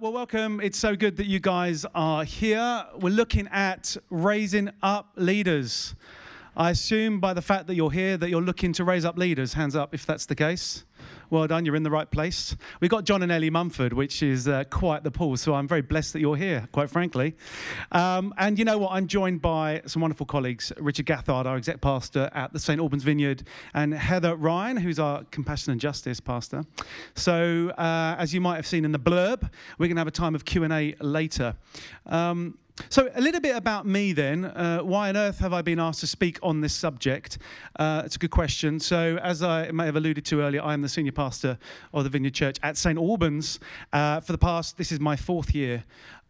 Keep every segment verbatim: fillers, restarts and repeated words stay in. well, welcome. It's so good that you guys are here. We're looking at raising up leaders. I assume by the fact that you're here that you're looking to raise up leaders. Hands up if that's the case. Well done, you're in the right place. We've got John and Ellie Mumford, which is uh, quite the pool, so I'm very blessed that you're here, quite frankly. Um, and you know what? I'm joined by some wonderful colleagues, Richard Gathard, our exec pastor at the Saint Albans Vineyard, and Heather Ryan, who's our Compassion and Justice pastor. So uh, as you might have seen in the blurb, we're going to have a time of Q and A later. Um, So a little bit about me then. Uh, why on earth have I been asked to speak on this subject? Uh, it's a good question. So as I may have alluded to earlier, I am the senior pastor of the Vineyard Church at Saint Albans uh, for the past, this is my fourth year.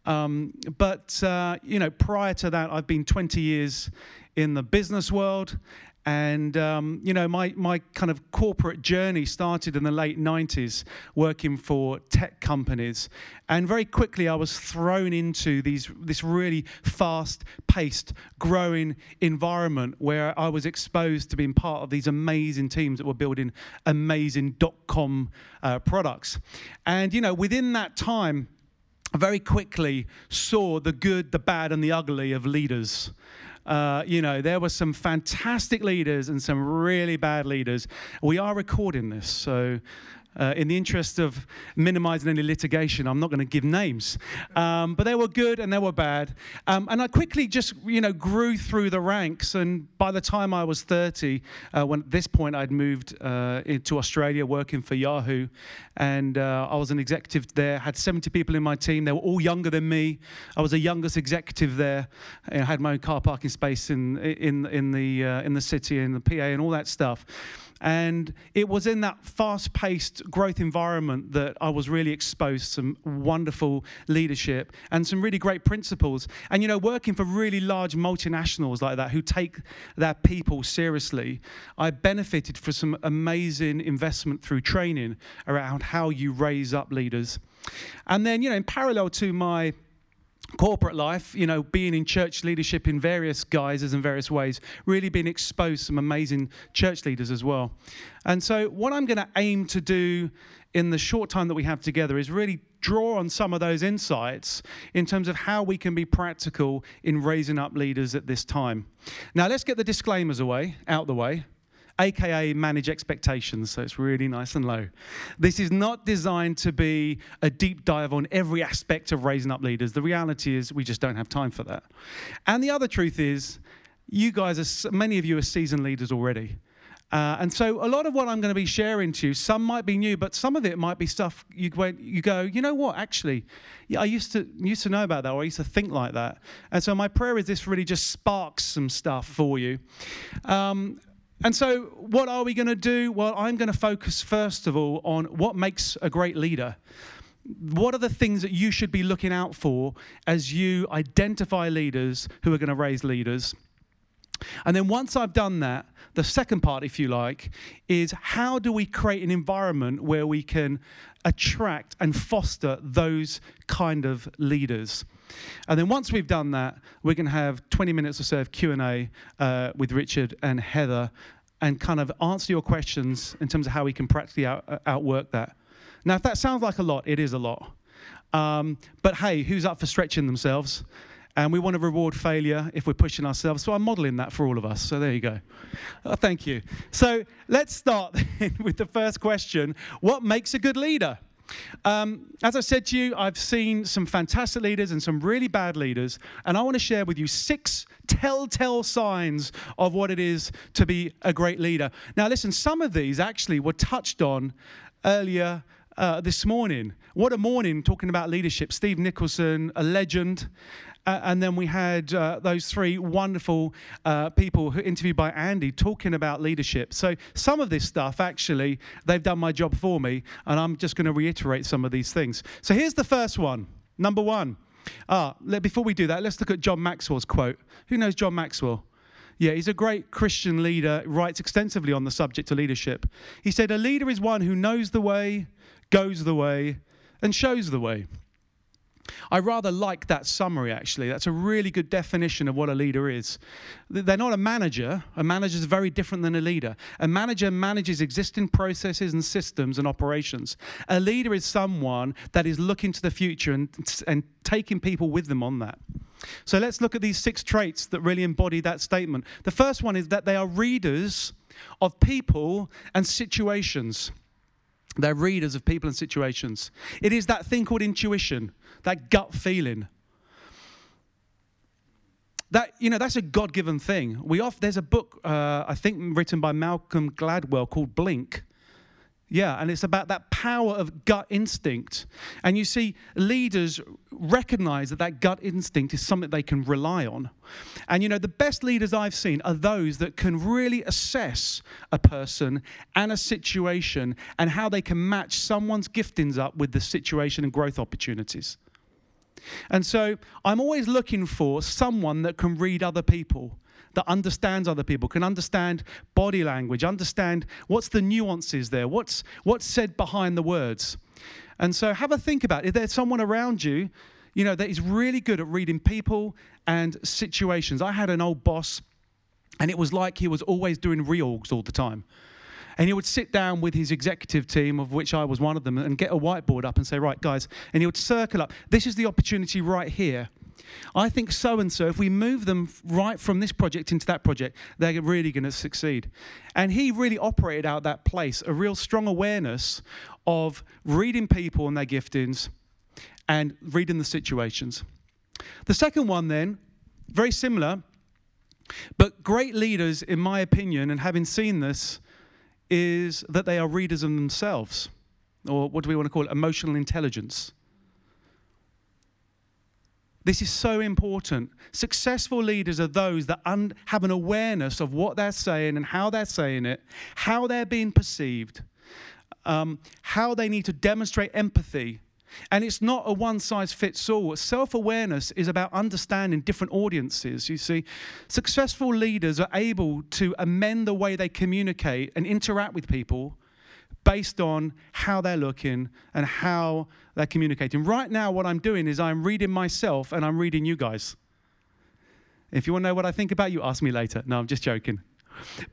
Um, but, uh, you know, prior to that, I've been twenty years in the business world. And, um, you know, my, my kind of corporate journey started in the late nineties working for tech companies. And very quickly I was thrown into these this really fast-paced, growing environment where I was exposed to being part of these amazing teams that were building amazing dot-com uh, products. And, you know, within that time, I very quickly saw the good, the bad, and the ugly of leaders. Uh, you know, there were some fantastic leaders and some really bad leaders. We are recording this, so uh, in the interest of minimizing any litigation, I'm not going to give names. Um, but they were good and they were bad. Um, and I quickly just, you know, grew through the ranks. And by the time I was thirty, uh, when at this point I'd moved uh, to Australia working for Yahoo. And uh, I was an executive there, had seventy people in my team. They were all younger than me. I was the youngest executive there. I had my own car parking space in in in the uh, in the city and the P A and all that stuff, and it was in that fast-paced growth environment that I was really exposed to some wonderful leadership and some really great principles. And you know, working for really large multinationals like that who take their people seriously, I benefited from some amazing investment through training around how you raise up leaders. And then, you know, in parallel to my corporate life, you know, being in church leadership in various guises and various ways, really being exposed to some amazing church leaders as well. And so what I'm going to aim to do in the short time that we have together is really draw on some of those insights in terms of how we can be practical in raising up leaders at this time. Now, let's get the disclaimers away, out the way. A K A manage expectations, so it's really nice and low. This is not designed to be a deep dive on every aspect of raising up leaders. The reality is we just don't have time for that. And the other truth is, you guys, are, many of you are seasoned leaders already. Uh, and so a lot of what I'm going to be sharing to you, some might be new, but some of it might be stuff you, went, you go, you know what, actually, yeah, I used to, used to know about that, or I used to think like that. And so my prayer is this really just sparks some stuff for you. Um, And so what are we going to do? Well, I'm going to focus, first of all, on what makes a great leader. What are the things that you should be looking out for as you identify leaders who are going to raise leaders? And then once I've done that, the second part, if you like, is how do we create an environment where we can attract and foster those kind of leaders? And then once we've done that, we're going to have twenty minutes or so of Q and A uh, with Richard and Heather and kind of answer your questions in terms of how we can practically out, uh, outwork that. Now, if that sounds like a lot, it is a lot. Um, but hey, who's up for stretching themselves? And we want to reward failure if we're pushing ourselves. So I'm modeling that for all of us. So there you go. Oh, thank you. So let's start with the first question. What makes a good leader? Um, as I said to you, I've seen some fantastic leaders and some really bad leaders. And I want to share with you six telltale signs of what it is to be a great leader. Now, listen, some of these actually were touched on earlier uh, this morning. What a morning talking about leadership. Steve Nicholson, a legend. Uh, and then we had uh, those three wonderful uh, people who interviewed by Andy talking about leadership. So some of this stuff, actually, they've done my job for me, and I'm just going to reiterate some of these things. So here's the first one, number one. Ah, before we do that, let's look at John Maxwell's quote. Who knows John Maxwell? Yeah, he's a great Christian leader, writes extensively on the subject of leadership. He said, "A leader is one who knows the way, goes the way, and shows the way." I rather like that summary, actually. That's a really good definition of what a leader is. They're not a manager. A manager is very different than a leader. A manager manages existing processes and systems and operations. A leader is someone that is looking to the future and, and taking people with them on that. So let's look at these six traits that really embody that statement. The first one is that they are readers of people and situations. They're readers of people and situations. It is that thing called intuition, that gut feeling. That, you know, that's a God-given thing. We off, there's a book, uh, I think, written by Malcolm Gladwell called Blink. Yeah, and it's about that power of gut instinct. And you see, leaders recognize that that gut instinct is something they can rely on. And, you know, the best leaders I've seen are those that can really assess a person and a situation and how they can match someone's giftings up with the situation and growth opportunities. And so I'm always looking for someone that can read other people, that understands other people, can understand body language, understand what's the nuances there, what's what's said behind the words. And so have a think about it. If there's someone around you, you know, that is really good at reading people and situations. I had an old boss, and it was like he was always doing reorgs all the time. And he would sit down with his executive team, of which I was one of them, and get a whiteboard up and say, right, guys, and he would circle up. This is the opportunity right here. I think so-and-so, if we move them right from this project into that project, they're really going to succeed. And he really operated out that place, a real strong awareness of reading people and their giftings and reading the situations. The second one then, very similar, but great leaders, in my opinion, and having seen this, is that they are readers of themselves, or what do we want to call it, emotional intelligence. This is so important. Successful leaders are those that un- have an awareness of what they're saying and how they're saying it, how they're being perceived, um, how they need to demonstrate empathy. And it's not a one-size-fits-all. Self-awareness is about understanding different audiences, you see. Successful leaders are able to amend the way they communicate and interact with people based on how they're looking and how they're communicating. Right now, what I'm doing is I'm reading myself and I'm reading you guys. If you want to know what I think about you, ask me later. No, I'm just joking.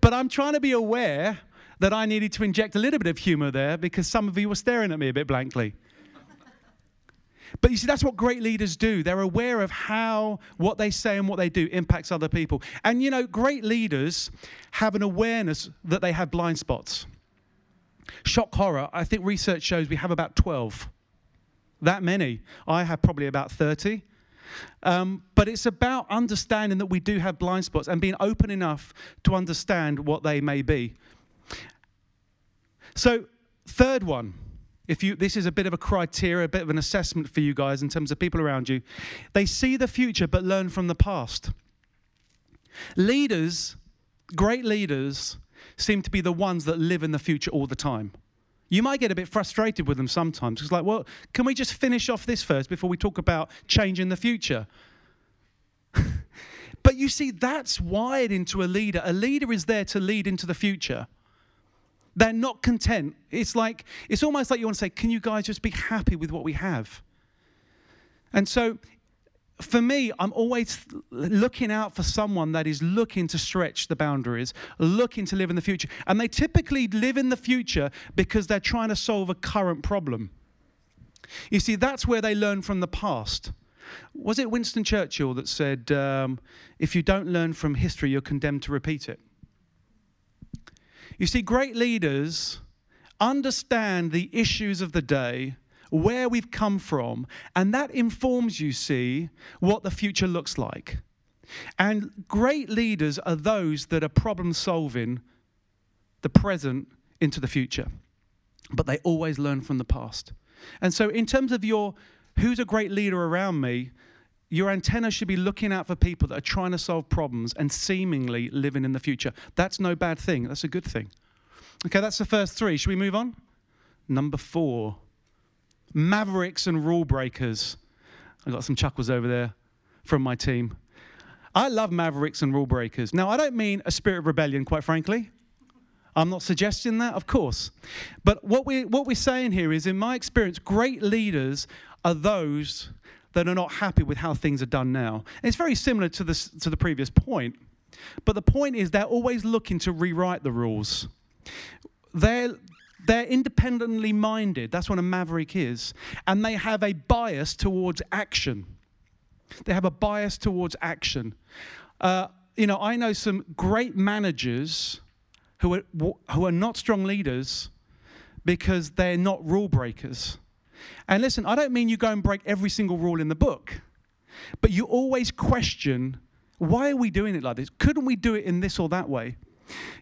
But I'm trying to be aware that I needed to inject a little bit of humor there because some of you were staring at me a bit blankly. But you see, that's what great leaders do. They're aware of how what they say and what they do impacts other people. And, you know, great leaders have an awareness that they have blind spots. Shock horror, I think research shows we have about twelve. That many. I have probably about thirty. Um, but it's about understanding that we do have blind spots and being open enough to understand what they may be. So, third one. If you, this is a bit of a criteria, a bit of an assessment for you guys in terms of people around you. They see the future but learn from the past. Leaders, great leaders, seem to be the ones that live in the future all the time. You might get a bit frustrated with them sometimes. It's like, well, can we just finish off this first before we talk about changing the future? But you see, that's wired into a leader. A leader is there to lead into the future. They're not content. It's like, it's almost like you want to say, can you guys just be happy with what we have? And so, for me, I'm always looking out for someone that is looking to stretch the boundaries, looking to live in the future. And they typically live in the future because they're trying to solve a current problem. You see, that's where they learn from the past. Was it Winston Churchill that said, um, if you don't learn from history, you're condemned to repeat it? You see, great leaders understand the issues of the day, where we've come from, and that informs, you see, what the future looks like. And great leaders are those that are problem-solving the present into the future. But they always learn from the past. And so in terms of your, who's a great leader around me, your antenna should be looking out for people that are trying to solve problems and seemingly living in the future. That's no bad thing. That's a good thing. Okay, that's the first three. Should we move on? Number four, mavericks and rule breakers. I got some chuckles over there from my team. I love mavericks and rule breakers. Now, I don't mean a spirit of rebellion, quite frankly. I'm not suggesting that, of course. But what, we, what we're saying here is, in my experience, great leaders are those that are not happy with how things are done now. And it's very similar to, this, to the previous point. But the point is they're always looking to rewrite the rules. They're, they're independently minded. That's what a maverick is. And they have a bias towards action. They have a bias towards action. Uh, you know, I know some great managers who are, who are not strong leaders because they're not rule breakers. And listen, I don't mean you go and break every single rule in the book, but you always question, why are we doing it like this? Couldn't we do it in this or that way?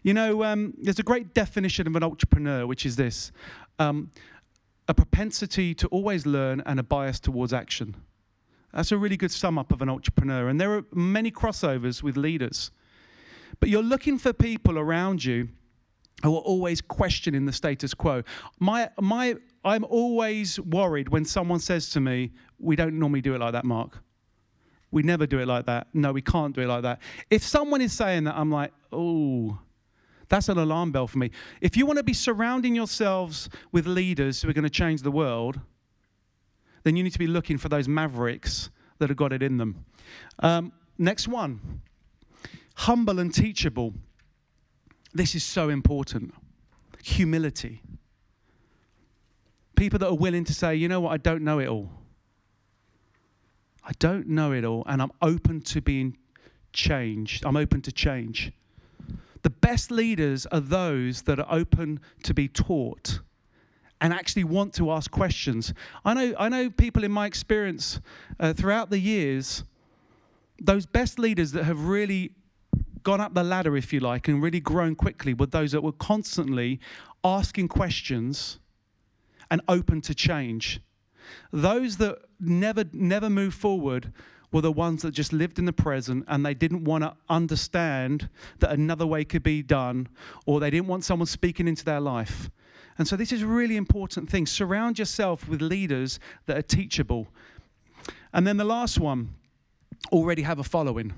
You know, um, there's a great definition of an entrepreneur, which is this, um, a propensity to always learn and a bias towards action. That's a really good sum up of an entrepreneur. And there are many crossovers with leaders. But you're looking for people around you who are always questioning the status quo. My, my, I'm always worried when someone says to me, we don't normally do it like that, Mark. We never do it like that. No, we can't do it like that. If someone is saying that, I'm like, oh, that's an alarm bell for me. If you want to be surrounding yourselves with leaders who are going to change the world, then you need to be looking for those mavericks that have got it in them. Um, next one, humble and teachable. This is so important. Humility. People that are willing to say, you know what, I don't know it all. I don't know it all, and I'm open to being changed. I'm open to change. The best leaders are those that are open to be taught and actually want to ask questions. I know, I know people in my experience uh, throughout the years, those best leaders that have really gone up the ladder, if you like, and really grown quickly were those that were constantly asking questions and open to change. Those that never never moved forward were the ones that just lived in the present, and they didn't want to understand that another way could be done, or they didn't want someone speaking into their life. And so this is a really important thing. Surround yourself with leaders that are teachable. And then the last one, already have a following.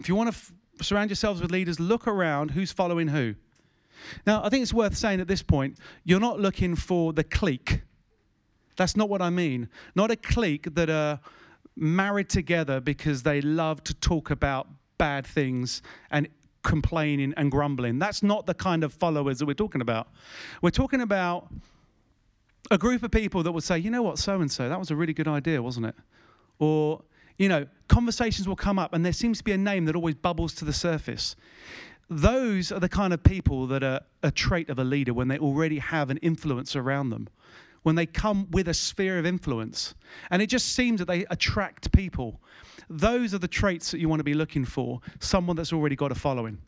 If you want to f- surround yourselves with leaders, look around who's following who. Now, I think it's worth saying at this point, you're not looking for the clique. That's not what I mean. Not a clique that are married together because they love to talk about bad things and complaining and grumbling. That's not the kind of followers that we're talking about. We're talking about a group of people that would say, you know what, so-and-so, that was a really good idea, wasn't it? Or, you know, conversations will come up and there seems to be a name that always bubbles to the surface. Those are the kind of people that are a trait of a leader when they already have an influence around them, when they come with a sphere of influence. And it just seems that they attract people. Those are the traits that you want to be looking for, someone that's already got a following.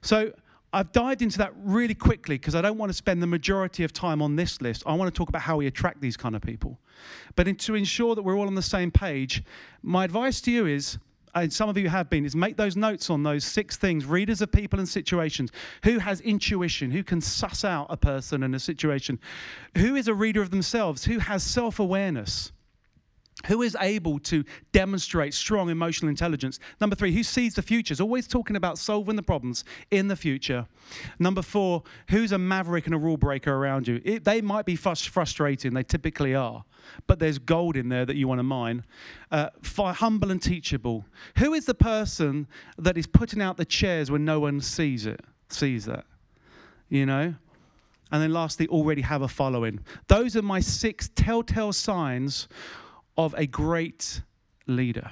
So I've dived into that really quickly because I don't want to spend the majority of time on this list. I want to talk about how we attract these kind of people. But in, to ensure that we're all on the same page, my advice to you is, and some of you have been, is make those notes on those six things. Readers of people and situations. Who has intuition? Who can suss out a person and a situation? Who is a reader of themselves? Who has self-awareness? Who is able to demonstrate strong emotional intelligence? Number three, who sees the future? Is always talking about solving the problems in the future. Number four, who's a maverick and a rule breaker around you? It, they might be frust- frustrating. They typically are. But there's gold in there that you want to mine. Uh, f- humble and teachable. Who is the person that is putting out the chairs when no one sees it? Sees that, you know? And then lastly, already have a following. Those are my six telltale signs of a great leader.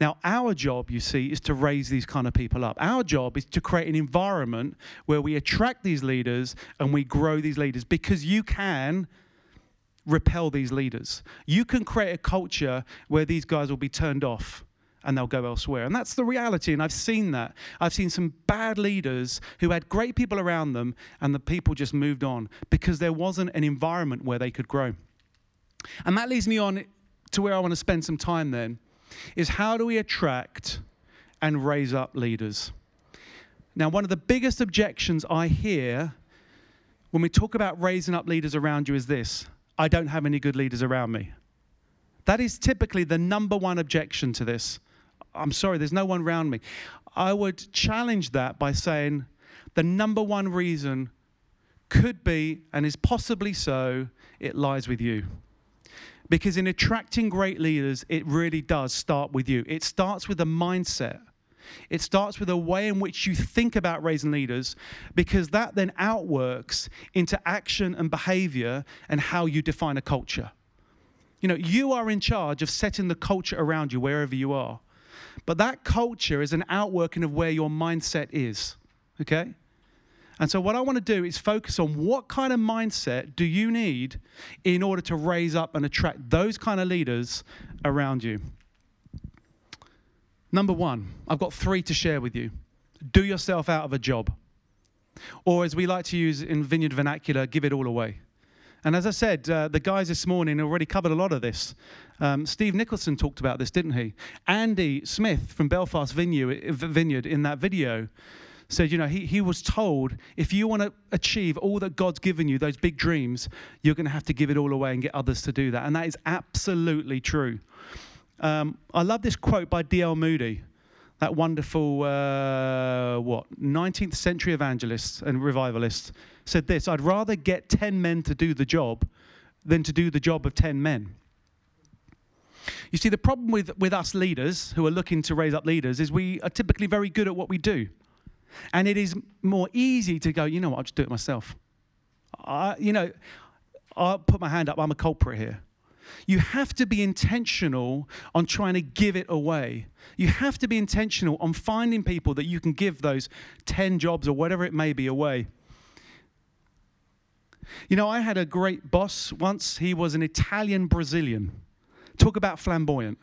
Now, our job, you see, is to raise these kind of people up. Our job is to create an environment where we attract these leaders and we grow these leaders, because you can repel these leaders. You can create a culture where these guys will be turned off and they'll go elsewhere. And that's the reality, and I've seen that. I've seen some bad leaders who had great people around them and the people just moved on because there wasn't an environment where they could grow. And that leads me on to where I want to spend some time then, is how do we attract and raise up leaders? Now, one of the biggest objections I hear when we talk about raising up leaders around you is this: I don't have any good leaders around me. That is typically the number one objection to this. I'm sorry, there's no one around me. I would challenge that by saying the number one reason could be, and is possibly so, it lies with you. Because in attracting great leaders, it really does start with you. It starts with a mindset. It starts with a way in which you think about raising leaders, because that then outworks into action and behavior and how you define a culture. You know, you are in charge of setting the culture around you wherever you are. But that culture is an outworking of where your mindset is, okay? And so what I want to do is focus on what kind of mindset do you need in order to raise up and attract those kind of leaders around you. Number one, I've got three to share with you. Do yourself out of a job. Or as we like to use in Vineyard vernacular, give it all away. And as I said, uh, the guys this morning already covered a lot of this. Um, Steve Nicholson talked about this, didn't he? Andy Smith from Belfast Vineyard in that video said, you know, he, he was told, if you want to achieve all that God's given you, those big dreams, you're going to have to give it all away and get others to do that. And that is absolutely true. Um, I love this quote by D L Moody, that wonderful, uh, what, nineteenth century evangelist and revivalist, said this: I'd rather get ten men to do the job than to do the job of ten men. You see, the problem with, with us leaders who are looking to raise up leaders is we are typically very good at what we do. And it is more easy to go, you know what, I'll just do it myself. I, you know, I'll put my hand up, I'm a culprit here. You have to be intentional on trying to give it away. You have to be intentional on finding people that you can give those ten jobs or whatever it may be away. You know, I had a great boss once. He was an Italian-Brazilian. Talk about flamboyant.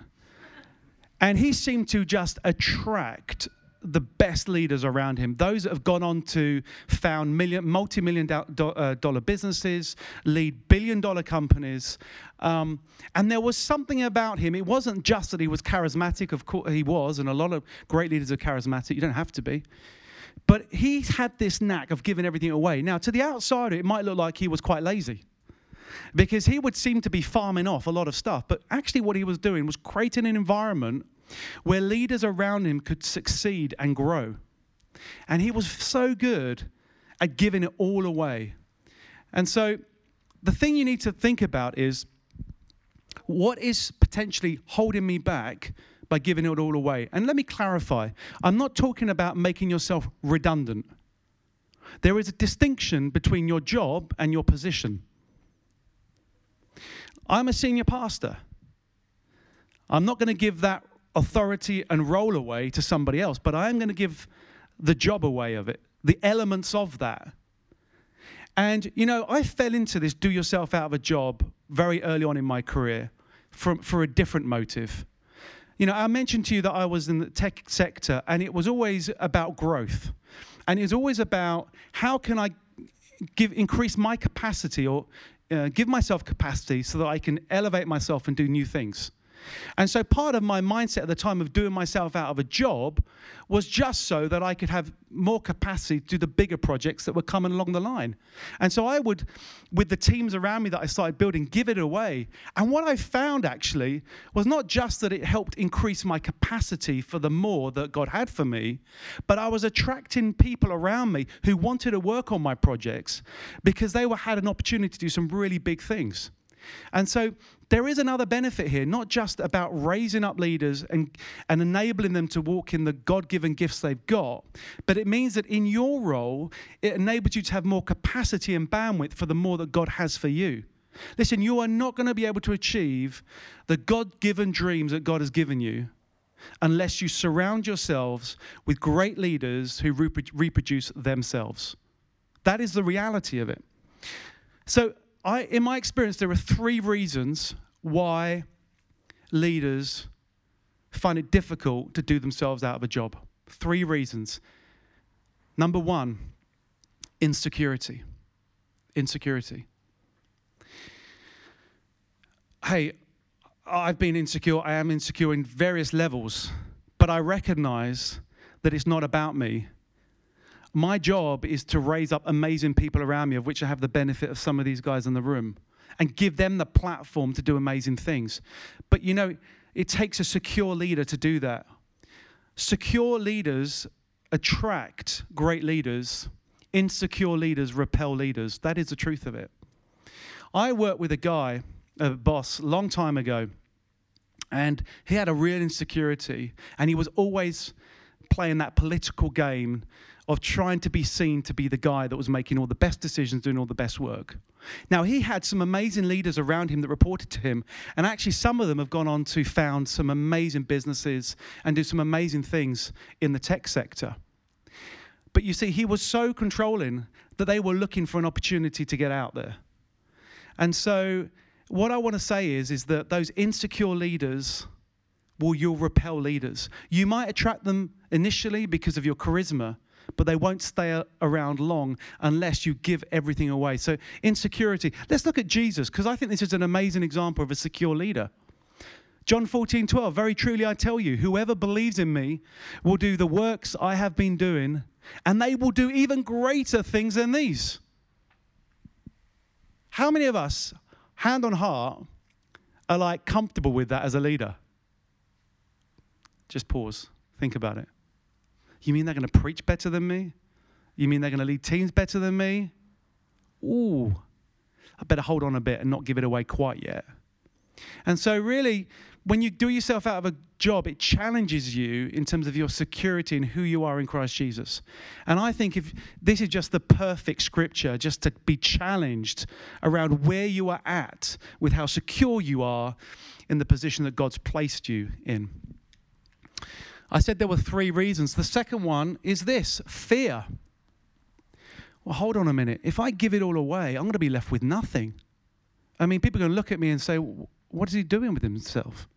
And he seemed to just attract the best leaders around him, those that have gone on to found million, multi-million do, do, uh, dollar businesses, lead billion-dollar companies. Um, and there was something about him. It wasn't just that he was charismatic. Of course he was, and a lot of great leaders are charismatic. You don't have to be. But he had this knack of giving everything away. Now, to the outsider, it might look like he was quite lazy, because he would seem to be farming off a lot of stuff. But actually what he was doing was creating an environment where leaders around him could succeed and grow. And he was so good at giving it all away. And so the thing you need to think about is, what is potentially holding me back by giving it all away? And let me clarify, I'm not talking about making yourself redundant. There is a distinction between your job and your position. I'm a senior pastor. I'm not going to give that authority and role away to somebody else, but I am going to give the job away of it, the elements of that. And, you know, I fell into this do yourself out of a job very early on in my career for, for a different motive. You know, I mentioned to you that I was in the tech sector, and it was always about growth. And it was always about how can I give, increase my capacity or uh, give myself capacity so that I can elevate myself and do new things. And so part of my mindset at the time of doing myself out of a job was just so that I could have more capacity to do the bigger projects that were coming along the line. And so I would, with the teams around me that I started building, give it away. And what I found actually was not just that it helped increase my capacity for the more that God had for me, but I was attracting people around me who wanted to work on my projects because they were, had an opportunity to do some really big things. And so there is another benefit here, not just about raising up leaders and, and enabling them to walk in the God-given gifts they've got, but it means that in your role, it enables you to have more capacity and bandwidth for the more that God has for you. Listen, you are not going to be able to achieve the God-given dreams that God has given you unless you surround yourselves with great leaders who reproduce themselves. That is the reality of it. So, I, in my experience, there are three reasons why leaders find it difficult to do themselves out of a job. Three reasons. Number one, insecurity. Insecurity. Hey, I've been insecure. I am insecure in various levels, but I recognize that it's not about me. My job is to raise up amazing people around me, of which I have the benefit of some of these guys in the room, and give them the platform to do amazing things. But, you know, it takes a secure leader to do that. Secure leaders attract great leaders Insecure leaders repel leaders. That is the truth of it. I worked with a guy, a boss, a long time ago, and he had a real insecurity, and he was always playing that political game of trying to be seen to be the guy that was making all the best decisions, doing all the best work. Now, he had some amazing leaders around him that reported to him, and actually some of them have gone on to found some amazing businesses and do some amazing things in the tech sector. But you see, he was so controlling that they were looking for an opportunity to get out there. And so what I want to say is, is that those insecure leaders, well, you'll repel leaders. You might attract them initially because of your charisma, but they won't stay around long unless you give everything away. So insecurity. Let's look at Jesus, because I think this is an amazing example of a secure leader. John fourteen twelve, very truly I tell you, whoever believes in me will do the works I have been doing, and they will do even greater things than these. How many of us, hand on heart, are like comfortable with that as a leader? Just pause. Think about it. You mean they're going to preach better than me? You mean they're going to lead teams better than me? Ooh, I better hold on a bit and not give it away quite yet. And so really, when you do yourself out of a job, it challenges you in terms of your security and who you are in Christ Jesus. And I think if this is just the perfect scripture, just to be challenged around where you are at with how secure you are in the position that God's placed you in. I said there were three reasons. The second one is this, fear. Well, hold on a minute. If I give it all away, I'm going to be left with nothing. I mean, people are going to look at me and say, what is he doing with himself?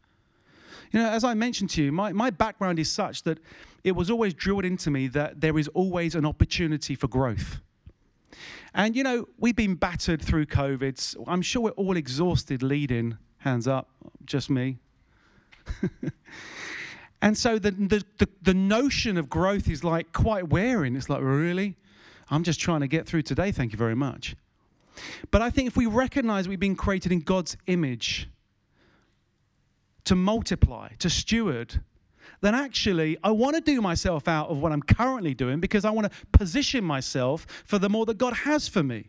You know, as I mentioned to you, my, my background is such that it was always drilled into me that there is always an opportunity for growth. And, you know, we've been battered through COVID. So I'm sure we're all exhausted leading. Hands up, just me. And so the, the, the, the notion of growth is like quite wearing. It's like, really? I'm just trying to get through today. Thank you very much. But I think if we recognize we've been created in God's image to multiply, to steward, then actually I want to do myself out of what I'm currently doing because I want to position myself for the more that God has for me.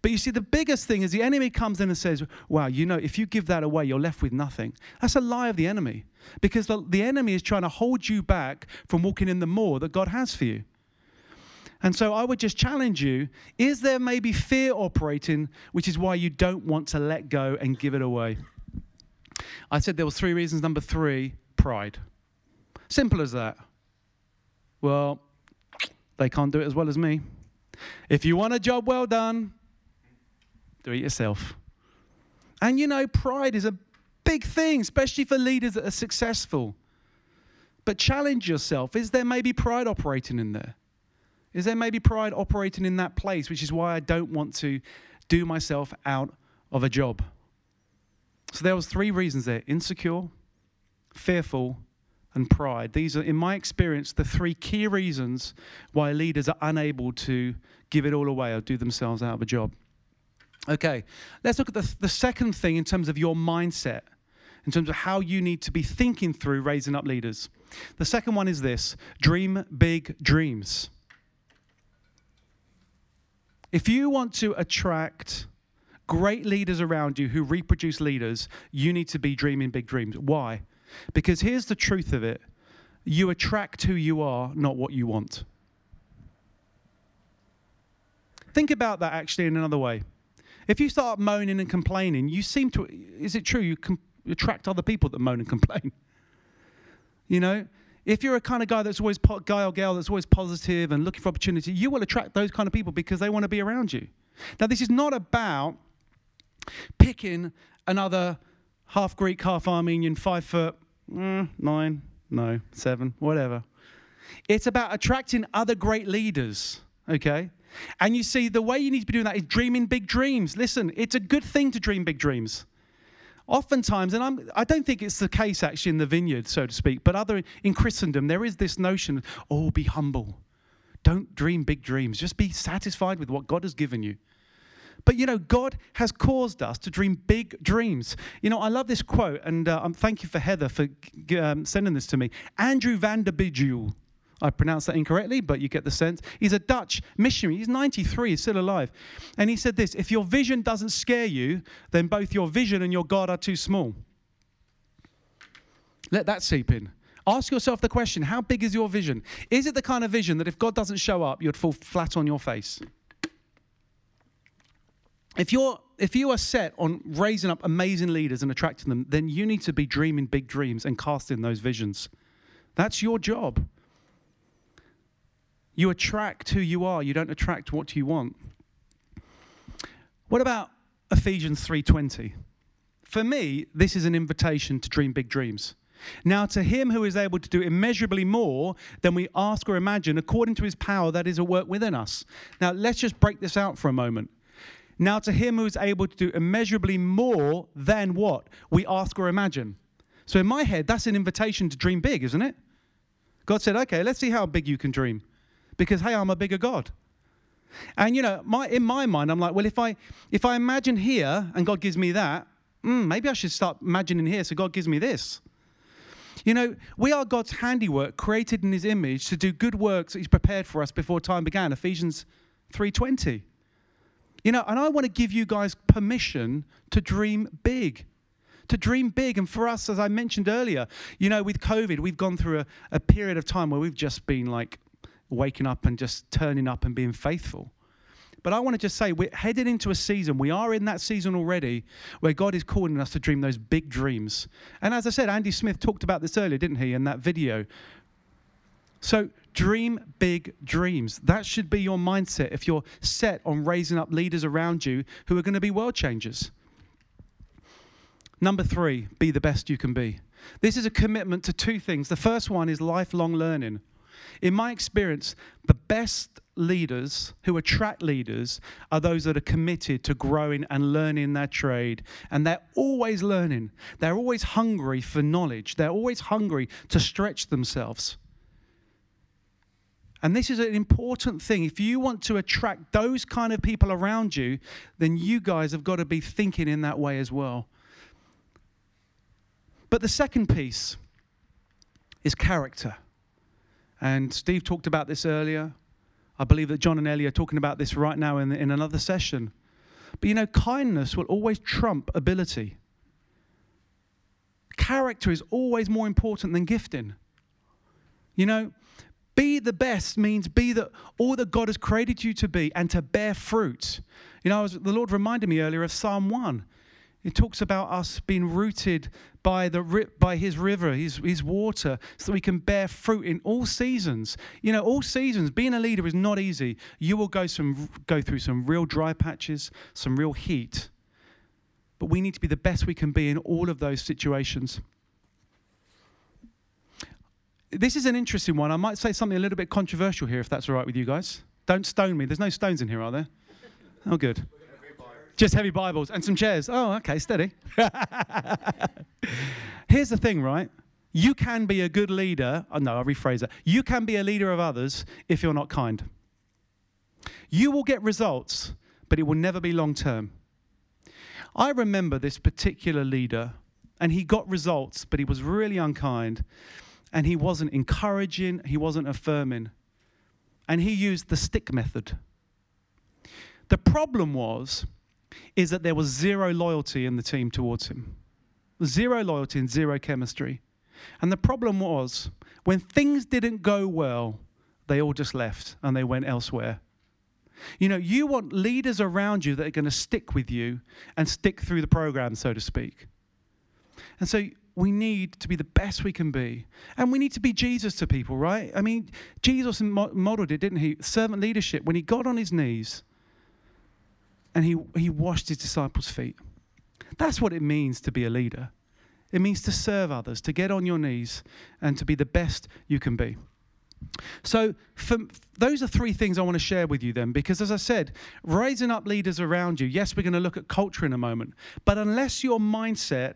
But you see, the biggest thing is the enemy comes in and says, wow, you know, if you give that away, you're left with nothing. That's a lie of the enemy because the, the enemy is trying to hold you back from walking in the more that God has for you. And so I would just challenge you, is there maybe fear operating, which is why you don't want to let go and give it away? I said there was three reasons. Number three, pride. Simple as that. Well, they can't do it as well as me. If you want a job well done, do it yourself. And you know, pride is a big thing, especially for leaders that are successful. But challenge yourself. Is there maybe pride operating in there? Is there maybe pride operating in that place, which is why I don't want to do myself out of a job? So there was three reasons there, insecure, fearful, and pride. These are, in my experience, the three key reasons why leaders are unable to give it all away or do themselves out of a job. Okay, let's look at the, the second thing in terms of your mindset, in terms of how you need to be thinking through raising up leaders. The second one is this, dream big dreams. If you want to attract great leaders around you who reproduce leaders, you need to be dreaming big dreams. Why? Because here's the truth of it. You attract who you are, not what you want. Think about that actually in another way. If you start moaning and complaining, you seem to, is it true you com- attract other people that moan and complain? You know? If you're a kind of guy that's always po- guy or girl that's always positive and looking for opportunity, you will attract those kind of people because they want to be around you. Now, this is not about picking another half Greek, half Armenian, five foot mm, nine, no, seven, whatever. It's about attracting other great leaders, okay? And you see, the way you need to be doing that is dreaming big dreams. Listen, it's a good thing to dream big dreams. Oftentimes, and I'm, I don't think it's the case actually in the vineyard, so to speak, but other in Christendom, there is this notion, oh, be humble. Don't dream big dreams. Just be satisfied with what God has given you. But, you know, God has caused us to dream big dreams. You know, I love this quote, and uh, um, thank you for Heather for um, sending this to me. Andrew van der Bijl. I pronounced that incorrectly, but you get the sense. He's a Dutch missionary. He's ninety-three. He's still alive. And he said this, if your vision doesn't scare you, then both your vision and your God are too small. Let that seep in. Ask yourself the question, how big is your vision? Is it the kind of vision that if God doesn't show up, you'd fall flat on your face? If you're, if you are set on raising up amazing leaders and attracting them, then you need to be dreaming big dreams and casting those visions. That's your job. You attract who you are. You don't attract what you want. What about Ephesians three twenty? For me, this is an invitation to dream big dreams. Now to him who is able to do immeasurably more than we ask or imagine, according to his power that is at work within us. Now let's just break this out for a moment. Now to him who is able to do immeasurably more than what we ask or imagine. So in my head, that's an invitation to dream big, isn't it? God said, okay, let's see how big you can dream. Because, hey, I'm a bigger God. And, you know, my in my mind, I'm like, well, if I if I imagine here and God gives me that, mm, maybe I should start imagining here so God gives me this. You know, we are God's handiwork, created in his image to do good works that he's prepared for us before time began, Ephesians three twenty. You know, and I want to give you guys permission to dream big, to dream big. And for us, as I mentioned earlier, you know, with COVID, we've gone through a, a period of time where we've just been like waking up and just turning up and being faithful. But I want to just say we're headed into a season. We are in that season already where God is calling us to dream those big dreams. And as I said, Andy Smith talked about this earlier, didn't he, in that video. So dream big dreams. That should be your mindset if you're set on raising up leaders around you who are going to be world changers. Number three, be the best you can be. This is a commitment to two things. The first one is lifelong learning. In my experience, the best leaders who attract leaders are those that are committed to growing and learning their trade. And they're always learning. They're always hungry for knowledge. They're always hungry to stretch themselves. And this is an important thing. If you want to attract those kind of people around you, then you guys have got to be thinking in that way as well. But the second piece is character. And Steve talked about this earlier. I believe that John and Ellie are talking about this right now in, in another session. But, you know, kindness will always trump ability. Character is always more important than gifting. You know, be the best means be the, all that God has created you to be and to bear fruit. You know, I was, the Lord reminded me earlier of Psalm one. It talks about us being rooted by the by his river, his, his water, so we can bear fruit in all seasons. You know, all seasons. Being a leader is not easy. You will go some go through some real dry patches, some real heat. But we need to be the best we can be in all of those situations. This is an interesting one. I might say something a little bit controversial here, if that's all right with you guys. Don't stone me. There's no stones in here, are there? Oh, good. Just heavy Bibles and some chairs. Oh, okay, steady. Here's the thing, right? You can be a good leader. Oh, no, I'll rephrase that. You can be a leader of others if you're not kind. You will get results, but it will never be long-term. I remember this particular leader, and he got results, but he was really unkind, and he wasn't encouraging, he wasn't affirming, and he used the stick method. The problem was... is that there was zero loyalty in the team towards him. Zero loyalty and zero chemistry. And the problem was, when things didn't go well, they all just left and they went elsewhere. You know, you want leaders around you that are going to stick with you and stick through the program, so to speak. And so we need to be the best we can be. And we need to be Jesus to people, right? I mean, Jesus modeled it, didn't he? Servant leadership. When he got on his knees... and he, he washed his disciples' feet. That's what it means to be a leader. It means to serve others, to get on your knees, and to be the best you can be. So for, those are three things I want to share with you then, because as I said, raising up leaders around you, yes, we're going to look at culture in a moment, but unless your mindset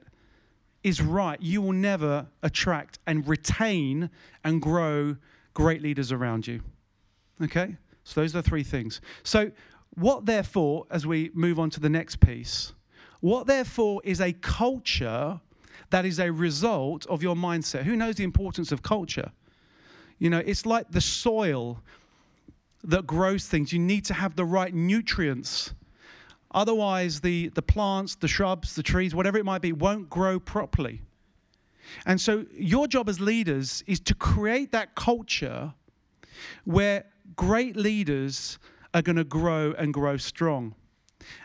is right, you will never attract and retain and grow great leaders around you. Okay? So those are the three things. So... what, therefore, as we move on to the next piece, what, therefore, is a culture that is a result of your mindset? Who knows the importance of culture? You know, it's like the soil that grows things. You need to have the right nutrients. Otherwise, the, the plants, the shrubs, the trees, whatever it might be, won't grow properly. And so your job as leaders is to create that culture where great leaders are going to grow and grow strong.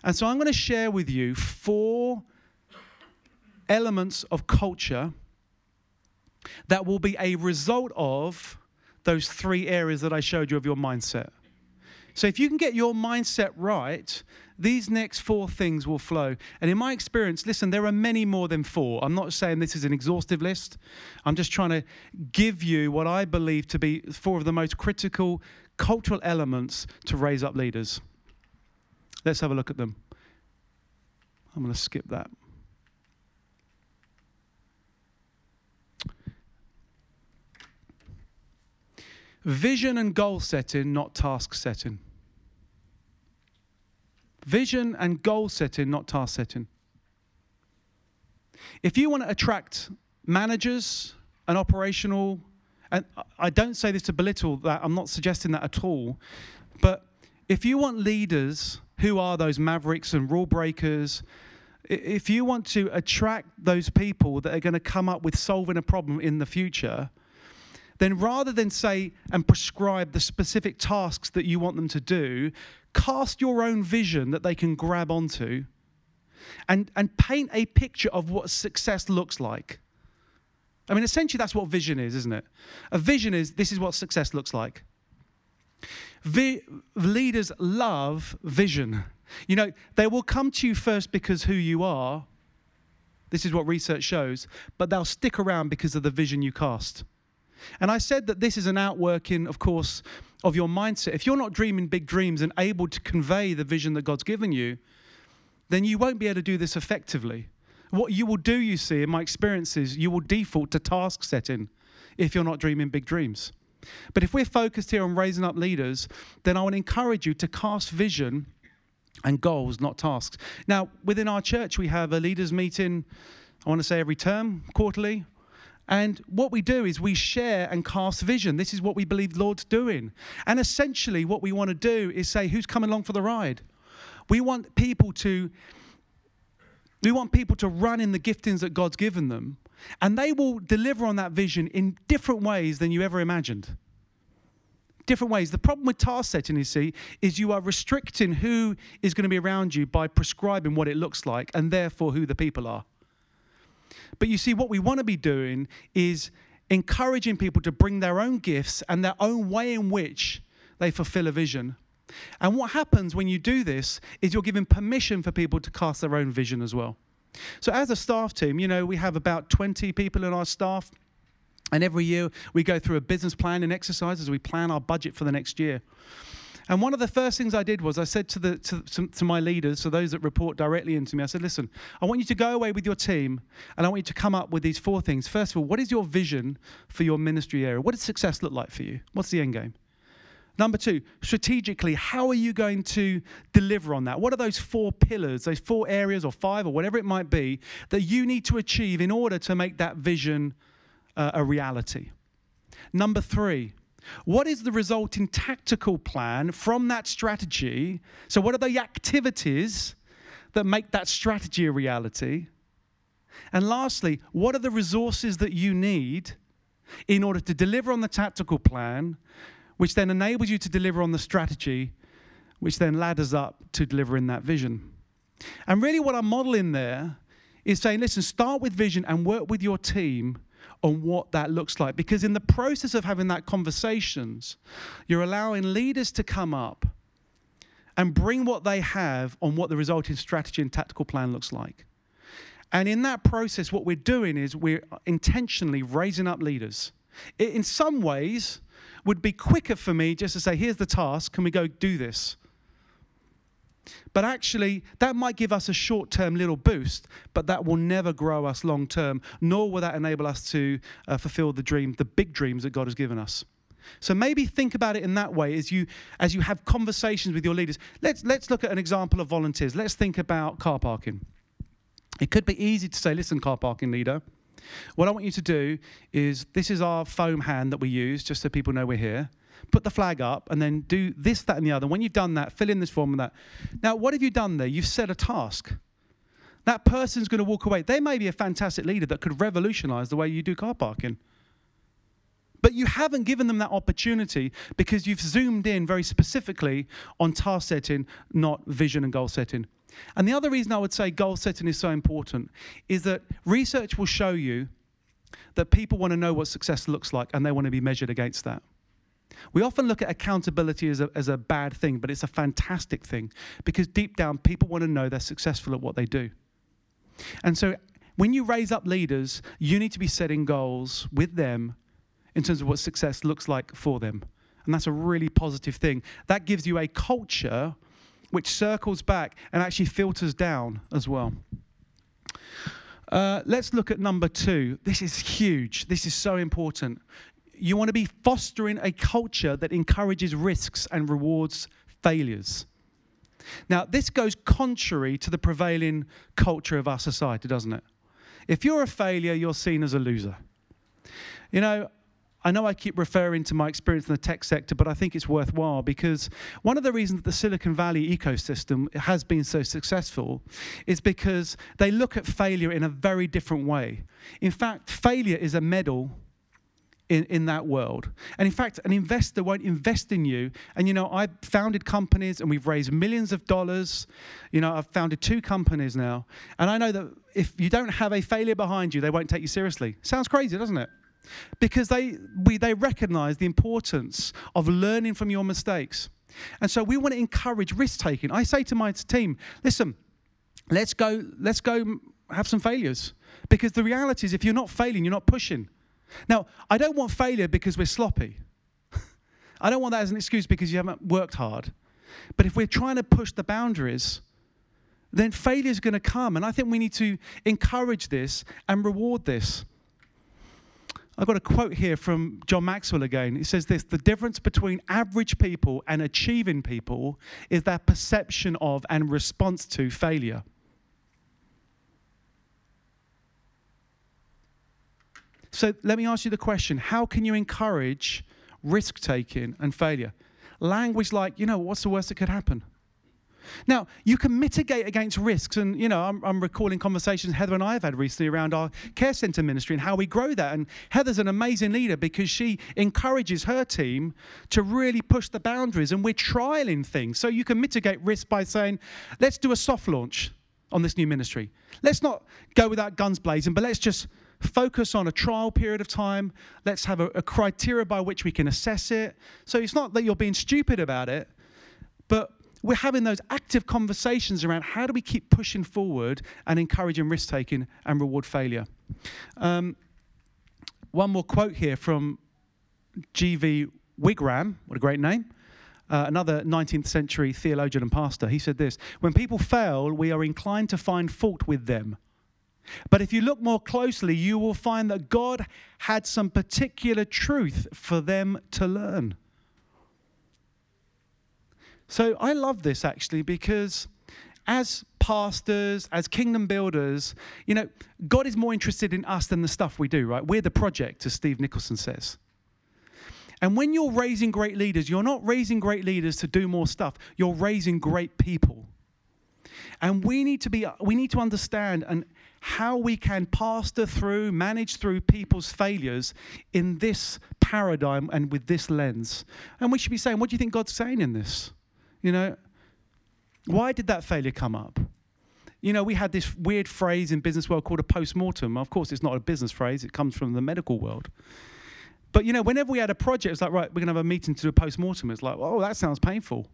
And so I'm going to share with you four elements of culture that will be a result of those three areas that I showed you of your mindset. So if you can get your mindset right, these next four things will flow. And in my experience, listen, there are many more than four. I'm not saying this is an exhaustive list. I'm just trying to give you what I believe to be four of the most critical cultural elements to raise up leaders. Let's have a look at them. I'm going to skip that. Vision and goal setting, not task setting. Vision and goal setting, not task setting. If you want to attract managers and operational, and I don't say this to belittle that, I'm not suggesting that at all, but if you want leaders who are those mavericks and rule breakers, if you want to attract those people that are going to come up with solving a problem in the future, then rather than say and prescribe the specific tasks that you want them to do, cast your own vision that they can grab onto and, and paint a picture of what success looks like. I mean, essentially that's what vision is, isn't it? A vision is, this is what success looks like. Vi- leaders love vision. You know, they will come to you first because who you are, this is what research shows, but they'll stick around because of the vision you cast. And I said that this is an outworking, of course, of your mindset. If you're not dreaming big dreams and able to convey the vision that God's given you, then you won't be able to do this effectively. What you will do, you see, in my experiences, you will default to task setting if you're not dreaming big dreams. But if we're focused here on raising up leaders, then I would encourage you to cast vision and goals, not tasks. Now, within our church, we have a leaders meeting, I want to say every term, quarterly. And what we do is we share and cast vision. This is what we believe the Lord's doing. And essentially what we want to do is say, who's coming along for the ride? We want people to, we want people to run in the giftings that God's given them. And they will deliver on that vision in different ways than you ever imagined. Different ways. The problem with task setting, you see, is you are restricting who is going to be around you by prescribing what it looks like and therefore who the people are. But you see, what we want to be doing is encouraging people to bring their own gifts and their own way in which they fulfill a vision. And what happens when you do this is you're giving permission for people to cast their own vision as well. So as a staff team, you know, we have about twenty people in our staff. And every year we go through a business planning exercise as we plan our budget for the next year. And one of the first things I did was I said to, the, to, to, to my leaders, so those that report directly into me, I said, listen, I want you to go away with your team and I want you to come up with these four things. First of all, what is your vision for your ministry area? What does success look like for you? What's the end game? Number two, strategically, how are you going to deliver on that? What are those four pillars, those four areas or five or whatever it might be that you need to achieve in order to make that vision uh, a reality? Number three, what is the resulting tactical plan from that strategy? So what are the activities that make that strategy a reality? And lastly, what are the resources that you need in order to deliver on the tactical plan, which then enables you to deliver on the strategy, which then ladders up to delivering that vision? And really what I'm modeling there is saying, listen, start with vision and work with your team on what that looks like. Because in the process of having that conversations, you're allowing leaders to come up and bring what they have on what the resulting strategy and tactical plan looks like. And in that process, what we're doing is we're intentionally raising up leaders. It, in some ways, would be quicker for me just to say, here's the task, can we go do this? But actually, that might give us a short-term little boost, but that will never grow us long-term, nor will that enable us to uh, fulfill the dream, the big dreams that God has given us. So maybe think about it in that way as you as you have conversations with your leaders. Let's, let's look at an example of volunteers. Let's think about car parking. It could be easy to say, listen, car parking leader, What I want you to do is, this is our foam hand that we use, just so people know we're here. Put the flag up, and then do this, that, and the other. When you've done that, fill in this form and that. Now, what have you done there? You've set a task. That person's going to walk away. They may be a fantastic leader that could revolutionize the way you do car parking. But you haven't given them that opportunity because you've zoomed in very specifically on task setting, not vision and goal setting. And the other reason I would say goal setting is so important is that research will show you that people want to know what success looks like, and they want to be measured against that. We often look at accountability as a, as a bad thing, but it's a fantastic thing, because deep down, people want to know they're successful at what they do. And so when you raise up leaders, you need to be setting goals with them in terms of what success looks like for them. And that's a really positive thing. That gives you a culture which circles back and actually filters down as well. Uh, let's look at number two. This is huge. This is so important. You want to be fostering a culture that encourages risks and rewards failures. Now, this goes contrary to the prevailing culture of our society, doesn't it? If you're a failure, you're seen as a loser. You know, I know I keep referring to my experience in the tech sector, but I think it's worthwhile, because one of the reasons that the Silicon Valley ecosystem has been so successful is because they look at failure in a very different way. In fact, failure is a medal In, in that world. And in fact, an investor won't invest in you. And you know, I've founded companies and we've raised millions of dollars. You know, I've founded two companies now. And I know that if you don't have a failure behind you, they won't take you seriously. Sounds crazy, doesn't it? Because they, we, they recognize the importance of learning from your mistakes. And so we want to encourage risk-taking. I say to my team, listen, let's go, let's go have some failures. Because the reality is, if you're not failing, you're not pushing. Now, I don't want failure because we're sloppy. I don't want that as an excuse because you haven't worked hard. But if we're trying to push the boundaries, then failure is going to come. And I think we need to encourage this and reward this. I've got a quote here from John Maxwell again. He says this: the difference between average people and achieving people is their perception of and response to failure. So let me ask you the question, how can you encourage risk-taking and failure? Language like, you know, what's the worst that could happen? Now, you can mitigate against risks, and, you know, I'm, I'm recalling conversations Heather and I have had recently around our care centre ministry and how we grow that. And Heather's an amazing leader because she encourages her team to really push the boundaries, and we're trialling things. So you can mitigate risk by saying, let's do a soft launch on this new ministry. Let's not go without guns blazing, but let's just focus on a trial period of time. Let's have a, a criteria by which we can assess it. So it's not that you're being stupid about it, but we're having those active conversations around how do we keep pushing forward and encouraging risk-taking and reward failure. Um, one more quote here from G V Wigram, what a great name, uh, another nineteenth century theologian and pastor. He said this: when people fail, we are inclined to find fault with them. But if you look more closely, you will find that God had some particular truth for them to learn. So I love this, actually, because as pastors, as kingdom builders, you know, God is more interested in us than the stuff we do, right? We're the project, as Steve Nicholson says. And when you're raising great leaders, you're not raising great leaders to do more stuff. You're raising great people. And we need to be, we need to understand and how we can pastor through, manage through people's failures in this paradigm and with this lens. And we should be saying, what do you think God's saying in this? You know, why did that failure come up? You know, we had this weird phrase in business world called a post-mortem. Of course, it's not a business phrase. It comes from the medical world. But, you know, whenever we had a project, it's like, right, we're going to have a meeting to do a post-mortem. It's like, oh, that sounds painful.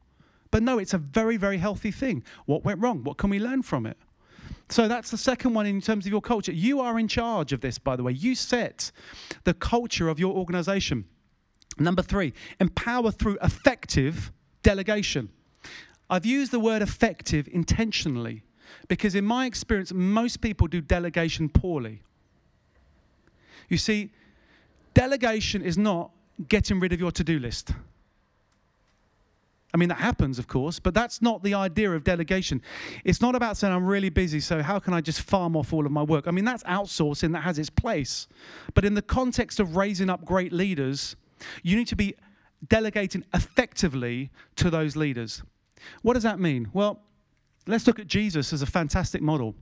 But no, it's a very, very healthy thing. What went wrong? What can we learn from it? So that's the second one in terms of your culture. You are in charge of this, by the way. You set the culture of your organization. Number three, empower through effective delegation. I've used the word effective intentionally because in my experience, most people do delegation poorly. You see, delegation is not getting rid of your to-do list. I mean, that happens, of course, but that's not the idea of delegation. It's not about saying, I'm really busy, so how can I just farm off all of my work? I mean, that's outsourcing, that has its place. But in the context of raising up great leaders, you need to be delegating effectively to those leaders. What does that mean? Well, let's look at Jesus as a fantastic model.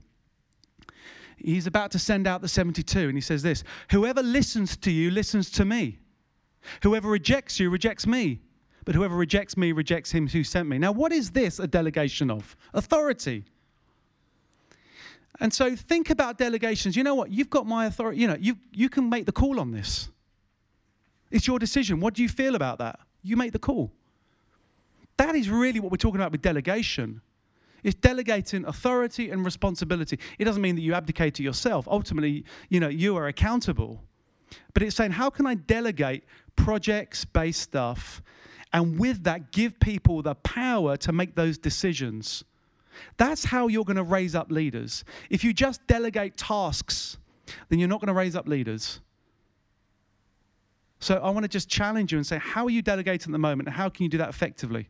He's about to send out the seventy-two, and he says this, whoever listens to you listens to me. Whoever rejects you rejects me. But whoever rejects me rejects him who sent me. Now, what is this a delegation of? Authority. And so think about delegations. You know what? You've got my authority. You know, you, you can make the call on this. It's your decision. What do you feel about that? You make the call. That is really what we're talking about with delegation. It's delegating authority and responsibility. It doesn't mean that you abdicate to yourself. Ultimately, you know, you are accountable. But it's saying, how can I delegate projects-based stuff and with that give people the power to make those decisions? That's how you're going to raise up leaders. If you just delegate tasks, then you're not going to raise up leaders. So I want to just challenge you and say, how are you delegating at the moment, and how can you do that effectively?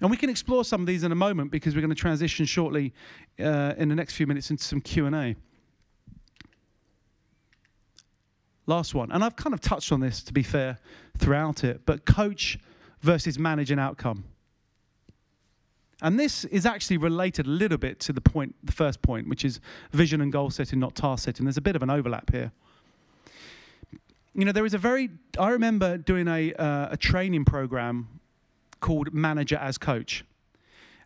And we can explore some of these in a moment, because we're going to transition shortly uh, in the next few minutes into some Q and A. Last one, and I've kind of touched on this, to be fair, throughout it, but coach versus manage an outcome. And this is actually related a little bit to the point, the first point, which is vision and goal setting, not task setting. There's a bit of an overlap here. You know, there is a very, I remember doing a, uh, a training program called Manager as Coach.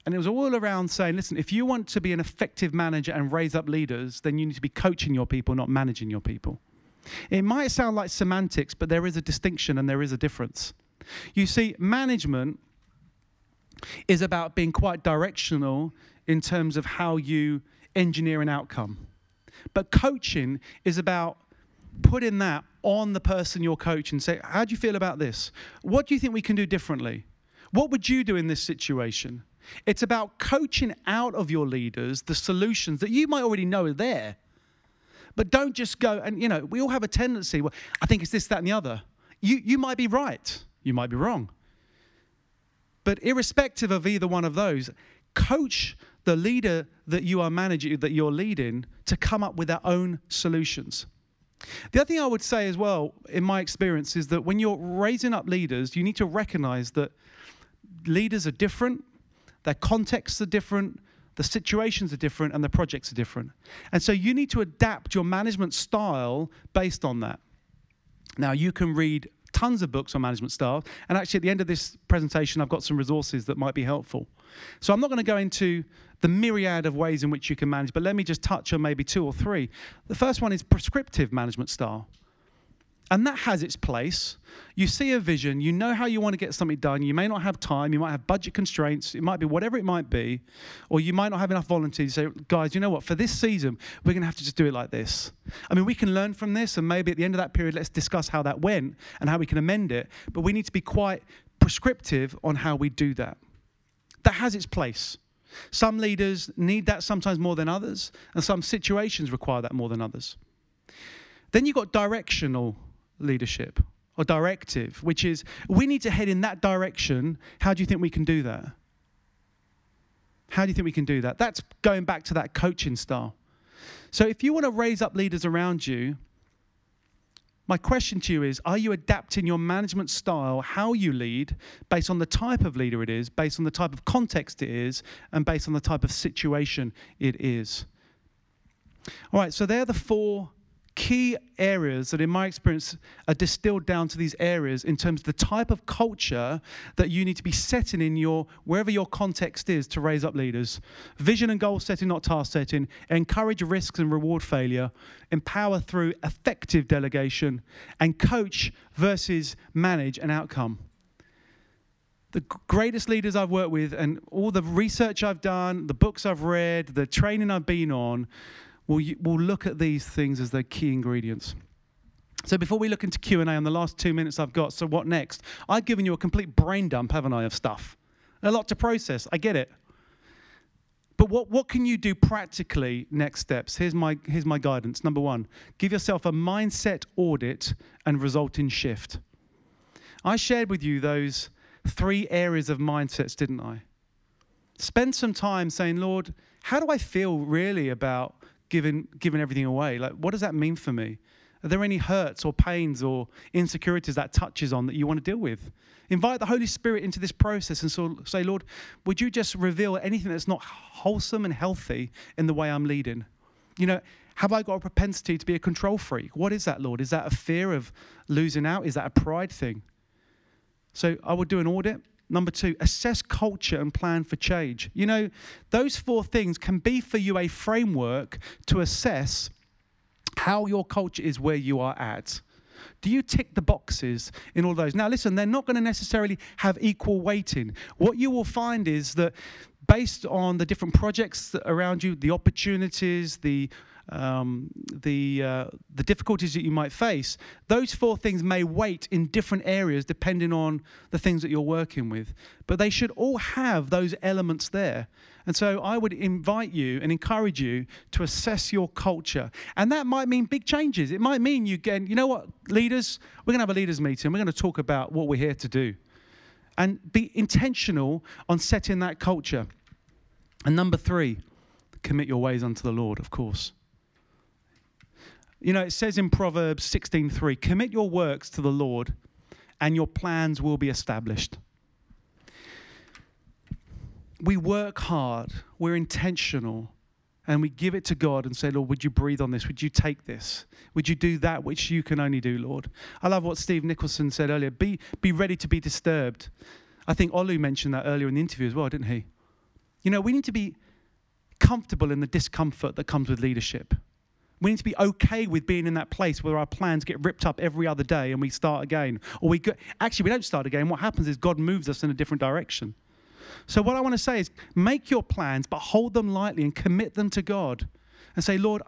And it was all around saying, listen, if you want to be an effective manager and raise up leaders, then you need to be coaching your people, not managing your people. It might sound like semantics, but there is a distinction and there is a difference. You see, management is about being quite directional in terms of how you engineer an outcome. But coaching is about putting that on the person you're coaching and say, how do you feel about this? What do you think we can do differently? What would you do in this situation? It's about coaching out of your leaders the solutions that you might already know are there. But don't just go and, you know, we all have a tendency, well, I think it's this, that, and the other. You, you might be right. You might be wrong. But irrespective of either one of those, coach the leader that you are managing, that you're leading, to come up with their own solutions. The other thing I would say as well, in my experience, is that when you're raising up leaders, you need to recognize that leaders are different, their contexts are different, the situations are different, and the projects are different. And so you need to adapt your management style based on that. Now, you can read tons of books on management style, and actually at the end of this presentation, I've got some resources that might be helpful. So I'm not going to go into the myriad of ways in which you can manage, but let me just touch on maybe two or three. The first one is prescriptive management style. And that has its place. You see a vision, you know how you want to get something done, you may not have time, you might have budget constraints, it might be whatever it might be, or you might not have enough volunteers. So guys, you know what, for this season, we're going to have to just do it like this. I mean, we can learn from this, and maybe at the end of that period, let's discuss how that went and how we can amend it, but we need to be quite prescriptive on how we do that. That has its place. Some leaders need that sometimes more than others, and some situations require that more than others. Then you've got directional leadership or directive, which is we need to head in that direction. How do you think we can do that? How do you think we can do that? That's going back to that coaching style. So if you want to raise up leaders around you, my question to you is, are you adapting your management style, how you lead, based on the type of leader it is, based on the type of context it is, and based on the type of situation it is? All right, so they're the four key areas that in my experience are distilled down to these areas in terms of the type of culture that you need to be setting in your, wherever your context is, to raise up leaders. Vision and goal setting, not task setting. Encourage risks and reward failure. Empower through effective delegation. And coach versus manage an outcome. The greatest leaders I've worked with, and all the research I've done, the books I've read, the training I've been on, We'll, we'll look at these things as their key ingredients. So before we look into Q and A on the last two minutes I've got, so what next? I've given you a complete brain dump, haven't I, of stuff. A lot to process, I get it. But what, what can you do practically next steps? Here's my, here's my guidance. Number one, give yourself a mindset audit and resulting shift. I shared with you those three areas of mindsets, didn't I? Spend some time saying, Lord, how do I feel really about giving, giving everything away? Like, what does that mean for me? Are there any hurts or pains or insecurities that touches on that you want to deal with? Invite the Holy Spirit into this process and so, say, Lord, would you just reveal anything that's not wholesome and healthy in the way I'm leading? You know, have I got a propensity to be a control freak? What is that, Lord? Is that a fear of losing out? Is that a pride thing? So I would do an audit. Number two, assess culture and plan for change. You know, those four things can be for you a framework to assess how your culture is where you are at. Do you tick the boxes in all those? Now, listen, they're not going to necessarily have equal weighting. What you will find is that based on the different projects around you, the opportunities, the Um, the uh, the difficulties that you might face, those four things may weight in different areas depending on the things that you're working with. But they should all have those elements there. And so I would invite you and encourage you to assess your culture. And that might mean big changes. It might mean you get, you know what, leaders, we're going to have a leaders meeting. We're going to talk about what we're here to do. And be intentional on setting that culture. And number three, commit your ways unto the Lord, of course. You know, it says in Proverbs sixteen three, commit your works to the Lord and your plans will be established. We work hard, we're intentional, and we give it to God and say, Lord, would you breathe on this? Would you take this? Would you do that which you can only do, Lord? I love what Steve Nicholson said earlier, be, be ready to be disturbed. I think Olu mentioned that earlier in the interview as well, didn't he? You know, we need to be comfortable in the discomfort that comes with leadership. We need to be okay with being in that place where our plans get ripped up every other day and we start again. Or we go, actually, we don't start again. What happens is God moves us in a different direction. So what I want to say is make your plans, but hold them lightly and commit them to God. And say, Lord,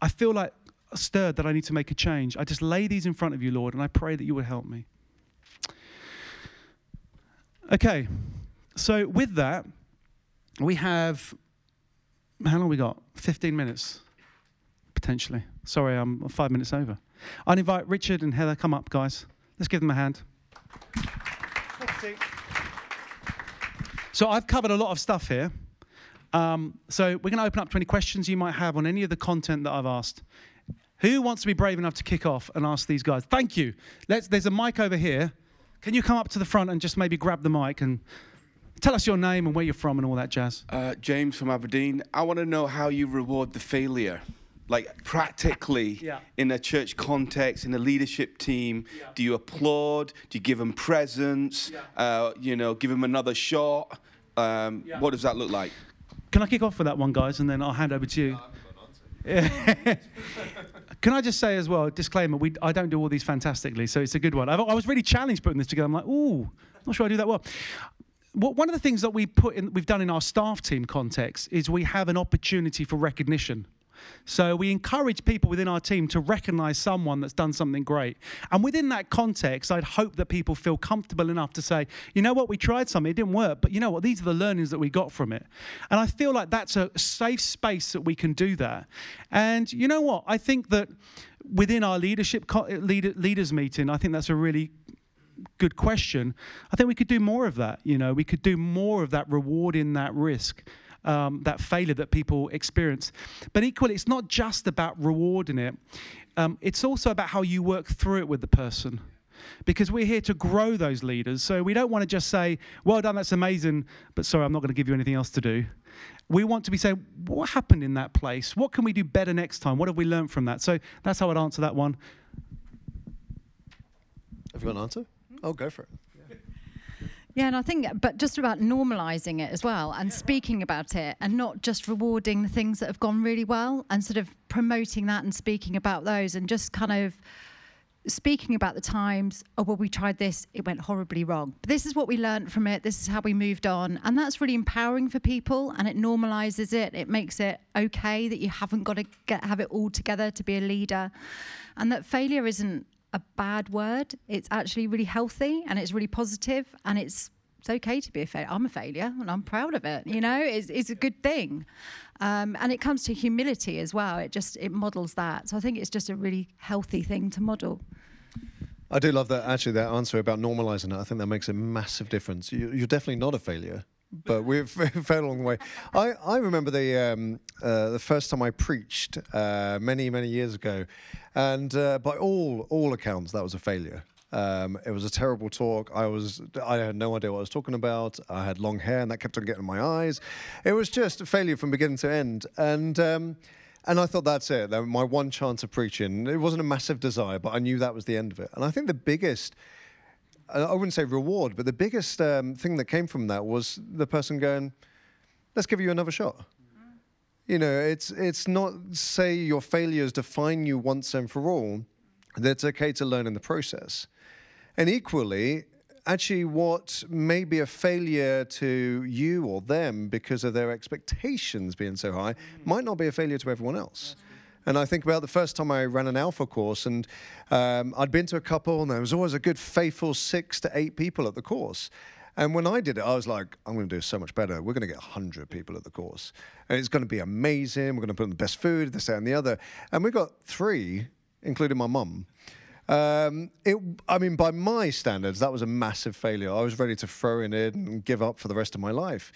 I feel like stirred that I need to make a change. I just lay these in front of you, Lord, and I pray that you would help me. Okay, so with that, we have, how long have we got? fifteen minutes. Potentially. Sorry, I'm five minutes over. I'd invite Richard and Heather, come up, guys. Let's give them a hand. So I've covered a lot of stuff here. Um, so we're going to open up to any questions you might have on any of the content that I've asked. Who wants to be brave enough to kick off and ask these guys? Thank you. Let's. There's a mic over here. Can you come up to the front and just maybe grab the mic and tell us your name and where you're from and all that jazz? Uh, James from Aberdeen. I want to know how you reward the failure. Like practically, yeah. In a church context, in a leadership team, yeah. Do you applaud? Do you give them presents? Yeah. Uh, you know, give them another shot? Um, yeah. What does that look like? Can I kick off with that one, guys, and then I'll hand over to you? No, I haven't got an answer. Can I just say as well, disclaimer, we, I don't do all these fantastically, so it's a good one. I've, I was really challenged putting this together. I'm like, ooh, I'm not sure I do that well. One of the things that we put in, we've done in our staff team context is we have an opportunity for recognition. So we encourage people within our team to recognize someone that's done something great. And within that context, I'd hope that people feel comfortable enough to say, you know what, we tried something, it didn't work, but you know what, these are the learnings that we got from it. And I feel like that's a safe space that we can do that. And you know what, I think that within our leadership co- leader, leaders meeting, I think that's a really good question. I think we could do more of that, you know, we could do more of that rewarding that risk. Um, that failure that people experience. But equally, it's not just about rewarding it. Um, it's also about how you work through it with the person. Because we're here to grow those leaders. So we don't want to just say, well done, that's amazing, but sorry, I'm not going to give you anything else to do. We want to be saying, what happened in that place? What can we do better next time? What have we learned from that? So that's how I'd answer that one. Have you got an answer? Oh, go for it. Yeah, and I think, but just about normalising it as well and speaking about it and not just rewarding the things that have gone really well and sort of promoting that and speaking about those and just kind of speaking about the times, oh, well, we tried this, it went horribly wrong. But this is what we learned from it, this is how we moved on. And that's really empowering for people and it normalises it, it makes it okay that you haven't got to get, have it all together to be a leader and that failure isn't a bad word. It's actually really healthy and it's really positive and it's it's okay to be a failure. I'm a failure and I'm proud of it. You know, it's, it's a good thing. Um, and it comes to humility as well. It just, it models that. So I think it's just a really healthy thing to model. I do love that, actually, that answer about normalizing it. I think that makes a massive difference. You, you're definitely not a failure, but we've failed along the way. I, I remember the um, uh, the first time I preached uh, many, many years ago, and uh, by all all accounts, that was a failure. Um, it was a terrible talk. I was I had no idea what I was talking about. I had long hair, and that kept on getting in my eyes. It was just a failure from beginning to end. And... Um, And I thought, that's it, my one chance of preaching. It wasn't a massive desire, but I knew that was the end of it. And I think the biggest, I wouldn't say reward, but the biggest um, thing that came from that was the person going, let's give you another shot. Mm-hmm. You know, it's, it's not, say, your failures define you once and for all. It's okay to learn in the process. And equally, actually what may be a failure to you or them because of their expectations being so high might not be a failure to everyone else. And I think about the first time I ran an alpha course, and um, I'd been to a couple, and there was always a good faithful six to eight people at the course. And when I did it, I was like, I'm going to do so much better. We're going to get one hundred people at the course. And it's going to be amazing. We're going to put in the best food, this, that, and the other. And we got three, including my mum. Um, it, I mean, by my standards, that was a massive failure. I was ready to throw in it and give up for the rest of my life.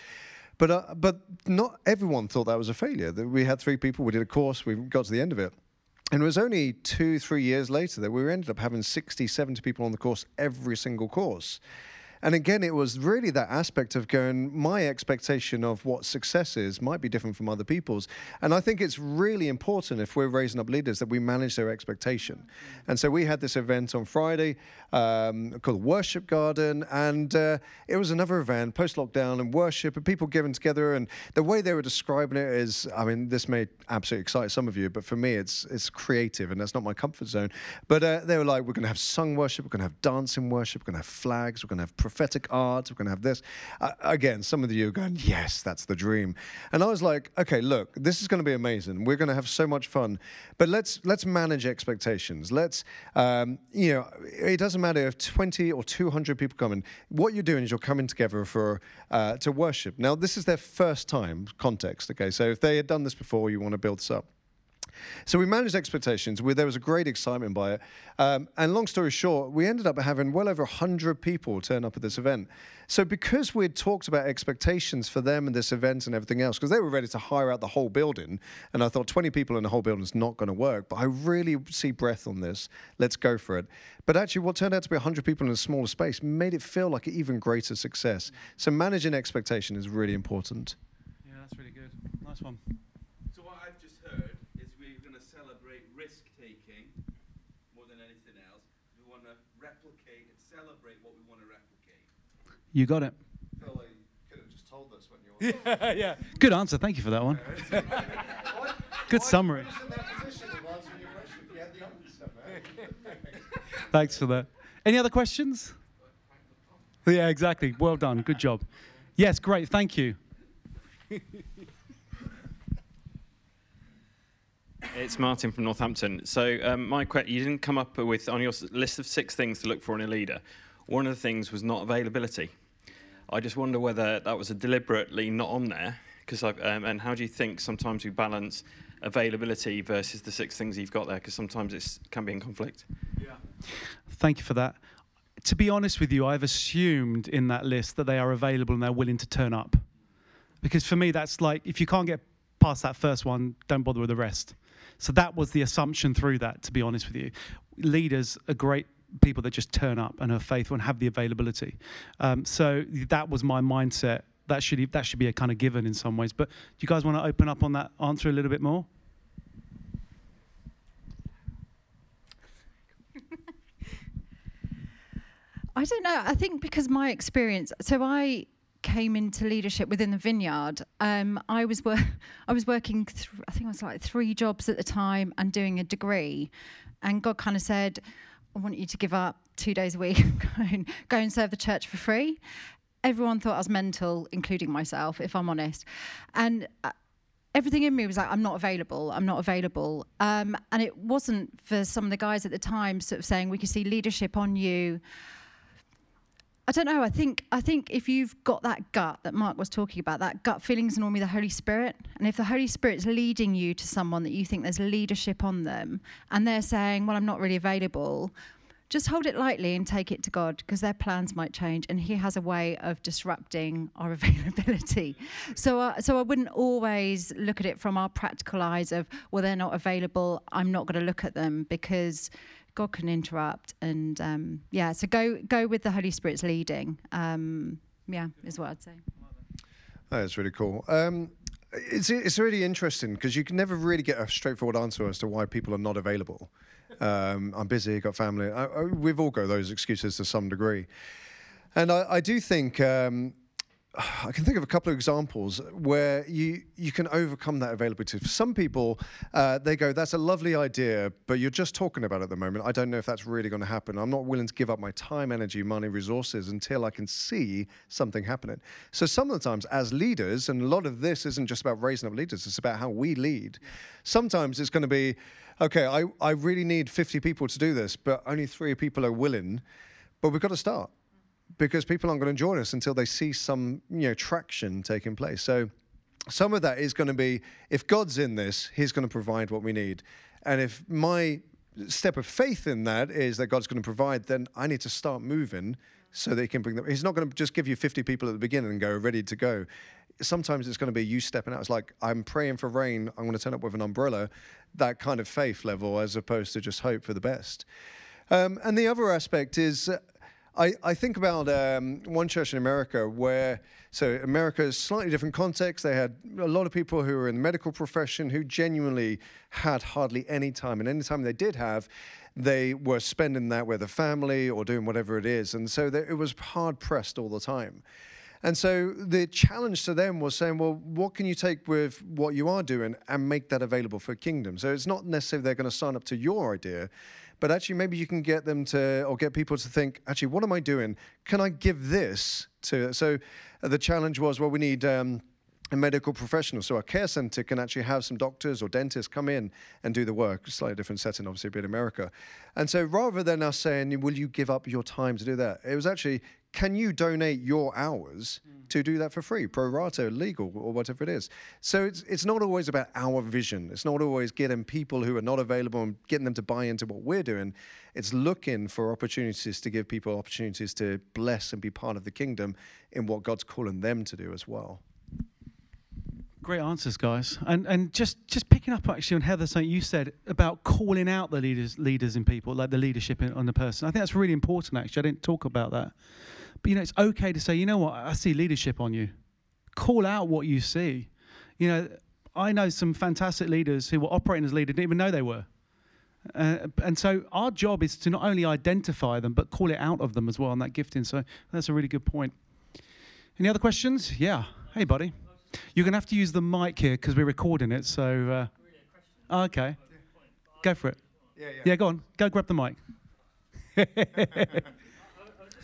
But, uh, but not everyone thought that was a failure. That we had three people, we did a course, we got to the end of it. And it was only two, three years later that we ended up having sixty, seventy people on the course, every single course. And again, it was really that aspect of going, my expectation of what success is might be different from other people's. And I think it's really important if we're raising up leaders that we manage their expectation. And so we had this event on Friday um, called Worship Garden. And uh, it was another event, post-lockdown and worship and people giving together. And the way they were describing it is, I mean, this may absolutely excite some of you, but for me, it's, it's creative and that's not my comfort zone. But uh, they were like, we're going to have sung worship, we're going to have dancing worship, we're going to have flags, we're going to have prophetic art, we're going to have this. Uh, again, some of you are going, yes, that's the dream. And I was like, okay, look, this is going to be amazing. We're going to have so much fun. But let's let's manage expectations. Let's, um, you know, it doesn't matter if twenty or two hundred people come in. What you're doing is you're coming together for uh, to worship. Now, this is their first time, context, okay? So if they had done this before, you want to build this up. So we managed expectations. We, there was a great excitement by it. Um, and long story short, we ended up having well over one hundred people turn up at this event. So because we'd talked about expectations for them and this event and everything else, because they were ready to hire out the whole building, and I thought twenty people in the whole building is not going to work, but I really see breath on this. Let's go for it. But actually what turned out to be one hundred people in a smaller space made it feel like an even greater success. So managing expectation is really important. Yeah, that's really good. Nice one. So what I've just heard, celebrate risk-taking more than anything else. We want to replicate and celebrate what we want to replicate. You got it. I feel like you could have just told us when you were... Yeah, yeah. Good answer. Thank you for that one. Good why summary. Thanks for that. Any other questions? Yeah, exactly. Well done. Good job. Yes, great. Thank you. It's Martin from Northampton. So um, my question, you didn't come up with, on your list of six things to look for in a leader, one of the things was not availability. I just wonder whether that was a deliberately not on there, because um, and how do you think sometimes we balance availability versus the six things you've got there, because sometimes it can be in conflict? Yeah. Thank you for that. To be honest with you, I've assumed in that list that they are available and they're willing to turn up. Because for me, that's like, if you can't get past that first one, don't bother with the rest. So that was the assumption through that, to be honest with you. Leaders are great people that just turn up and are faithful and have the availability. Um, so that was my mindset. That should, that should be a kind of given in some ways. But do you guys want to open up on that answer a little bit more? I don't know. I think because my experience... So I... came into leadership within the vineyard. Um, I was wor I was working, th I think it was like three jobs at the time and doing a degree. And God kind of said, I want you to give up two days a week and go and, go and serve the church for free. Everyone thought I was mental, including myself, if I'm honest. And uh, everything in me was like, I'm not available, I'm not available. Um, and it wasn't for some of the guys at the time sort of saying, we can see leadership on you. I don't know, I think I think if you've got that gut that Mark was talking about, that gut feeling is normally the Holy Spirit. And if the Holy Spirit's leading you to someone that you think there's leadership on them, and they're saying, well, I'm not really available, just hold it lightly and take it to God, because their plans might change, and He has a way of disrupting our availability. So, uh, so I wouldn't always look at it from our practical eyes of, well, they're not available, I'm not going to look at them, because God can interrupt. And um, yeah, so go go with the Holy Spirit's leading. Um, yeah, is what I'd say. That's really cool. Um, it's it's really interesting, because you can never really get a straightforward answer as to why people are not available. Um, I'm busy, got family. I, I, we've all got those excuses to some degree. And I, I do think, um, I can think of a couple of examples where you, you can overcome that availability. For some people, uh, they go, that's a lovely idea, but you're just talking about it at the moment. I don't know if that's really going to happen. I'm not willing to give up my time, energy, money, resources until I can see something happening. So some of the times as leaders, and a lot of this isn't just about raising up leaders, it's about how we lead. Sometimes it's going to be, okay, I, I really need fifty people to do this, but only three people are willing, but we've got to start, because people aren't going to join us until they see some, you know, traction taking place. So some of that is going to be, if God's in this, He's going to provide what we need. And if my step of faith in that is that God's going to provide, then I need to start moving so that He can bring them. He's not going to just give you fifty people at the beginning and go, ready to go. Sometimes it's going to be you stepping out. It's like, I'm praying for rain, I'm going to turn up with an umbrella, that kind of faith level, as opposed to just hope for the best. Um, and the other aspect is... Uh, I, I think about um, one church in America where, so America is slightly different context. They had a lot of people who were in the medical profession who genuinely had hardly any time. And any time they did have, they were spending that with a family or doing whatever it is. And so they, it was hard pressed all the time. And so the challenge to them was saying, well, what can you take with what you are doing and make that available for kingdom? So it's not necessarily they're going to sign up to your idea, but actually maybe you can get them to, or get people to think, actually, what am I doing? Can I give this to? So the challenge was, well, we need um, a medical professional. So our care center can actually have some doctors or dentists come in and do the work. Slightly different setting, obviously, but in America. And so rather than us saying, will you give up your time to do that? It was actually, can you donate your hours to do that for free, pro rata, legal, or whatever it is? So it's it's not always about our vision. It's not always getting people who are not available and getting them to buy into what we're doing. It's looking for opportunities to give people opportunities to bless and be part of the kingdom in what God's calling them to do as well. Great answers, guys. And and just, just picking up actually on Heather, something you said about calling out the leaders leaders in people, like the leadership in, on the person. I think that's really important, actually. I didn't talk about that. But, you know, it's okay to say, you know what, I see leadership on you. Call out what you see. You know, I know some fantastic leaders who were operating as leaders, didn't even know they were. Uh, and so our job is to not only identify them, but call it out of them as well, and that gifting. So that's a really good point. Any other questions? Yeah. Hey, buddy. You're going to have to use the mic here because we're recording it. So, uh, okay. Go for it. Yeah, yeah. Yeah, go on. Go grab the mic.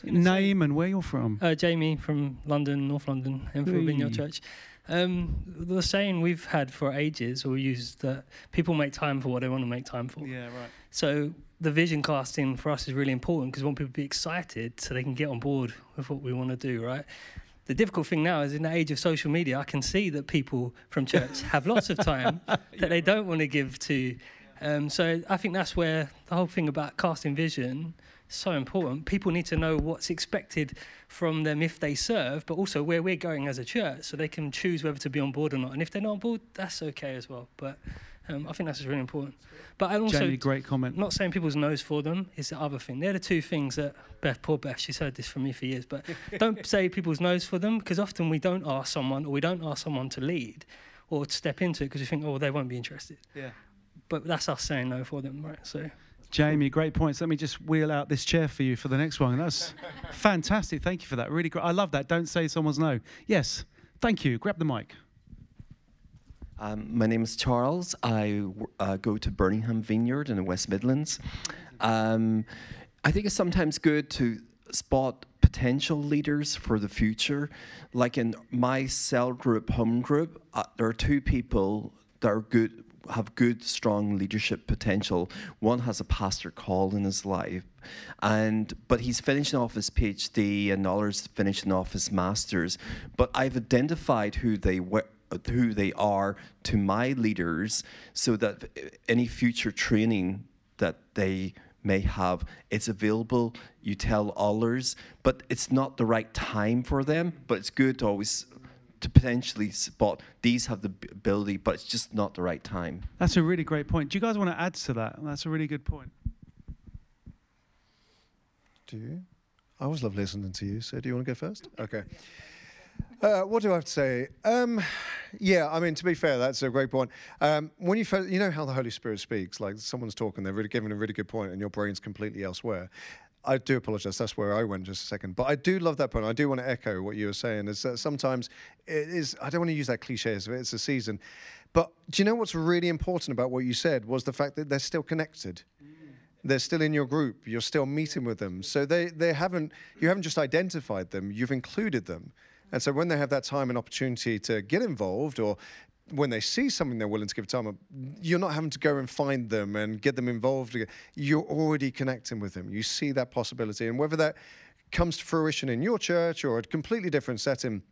Name and where you're from. Uh, Jamie from London, North London, and from Vineyard Church. Um, the saying we've had for ages, or used, that people make time for what they want to make time for. Yeah, right. So the vision casting for us is really important, because we want people to be excited so they can get on board with what we want to do, right? The difficult thing now is, in the age of social media, I can see that people from church have lots of time that yeah, they right. don't want to give to. Um, so I think that's where the whole thing about casting vision... so important. People need to know what's expected from them if they serve, but also where we're going as a church, so they can choose whether to be on board or not. And if they're not on board, that's okay as well. But um, I think that's really important. But I also, Jamie, great comment. Not saying people's nose for them is the other thing. They're the two things that Beth, poor Beth, she's heard this from me for years. But don't say people's nose for them, because often we don't ask someone, or we don't ask someone to lead or to step into it, because we think, oh, they won't be interested. Yeah. But that's us saying no for them, right? So. Jamie, great points. Let me just wheel out this chair for you for the next one. That's fantastic. Thank you for that. Really great. I love that. Don't say someone's no. Yes. Thank you. Grab the mic. Um, my name is Charles. I uh, go to Birmingham Vineyard in the West Midlands. Um, I think it's sometimes good to spot potential leaders for the future. Like in my cell group, home group, uh, there are two people that are good, have good, strong leadership potential. One has a pastor call in his life, and but he's finishing off his PhD, and others finishing off his master's. But I've identified who they were, who they are to my leaders, so that any future training that they may have. It's available, you tell others, but it's not the right time for them, but it's good to always to potentially spot these have the ability, but it's just not the right time. That's a really great point. Do you guys want to add to that? That's a really good point. Do you? I always love listening to you, so do you want to go first? Okay. Uh, what do I have to say? Um, yeah, I mean, to be fair, that's a great point. Um, when you first, you know how the Holy Spirit speaks, like someone's talking, they're really giving a really good point and your brain's completely elsewhere. I do apologize, that's where I went just a second. But I do love that point. I do want to echo what you were saying, is that sometimes it is, I don't want to use that cliche, it's a season. But do you know what's really important about what you said was the fact that they're still connected. They're still in your group. You're still meeting with them. So they, they haven't, you haven't just identified them, you've included them. And so when they have that time and opportunity to get involved, or when they see something they're willing to give time up, you're not having to go and find them and get them involved. You're already connecting with them. You see that possibility. And whether that comes to fruition in your church or a completely different setting,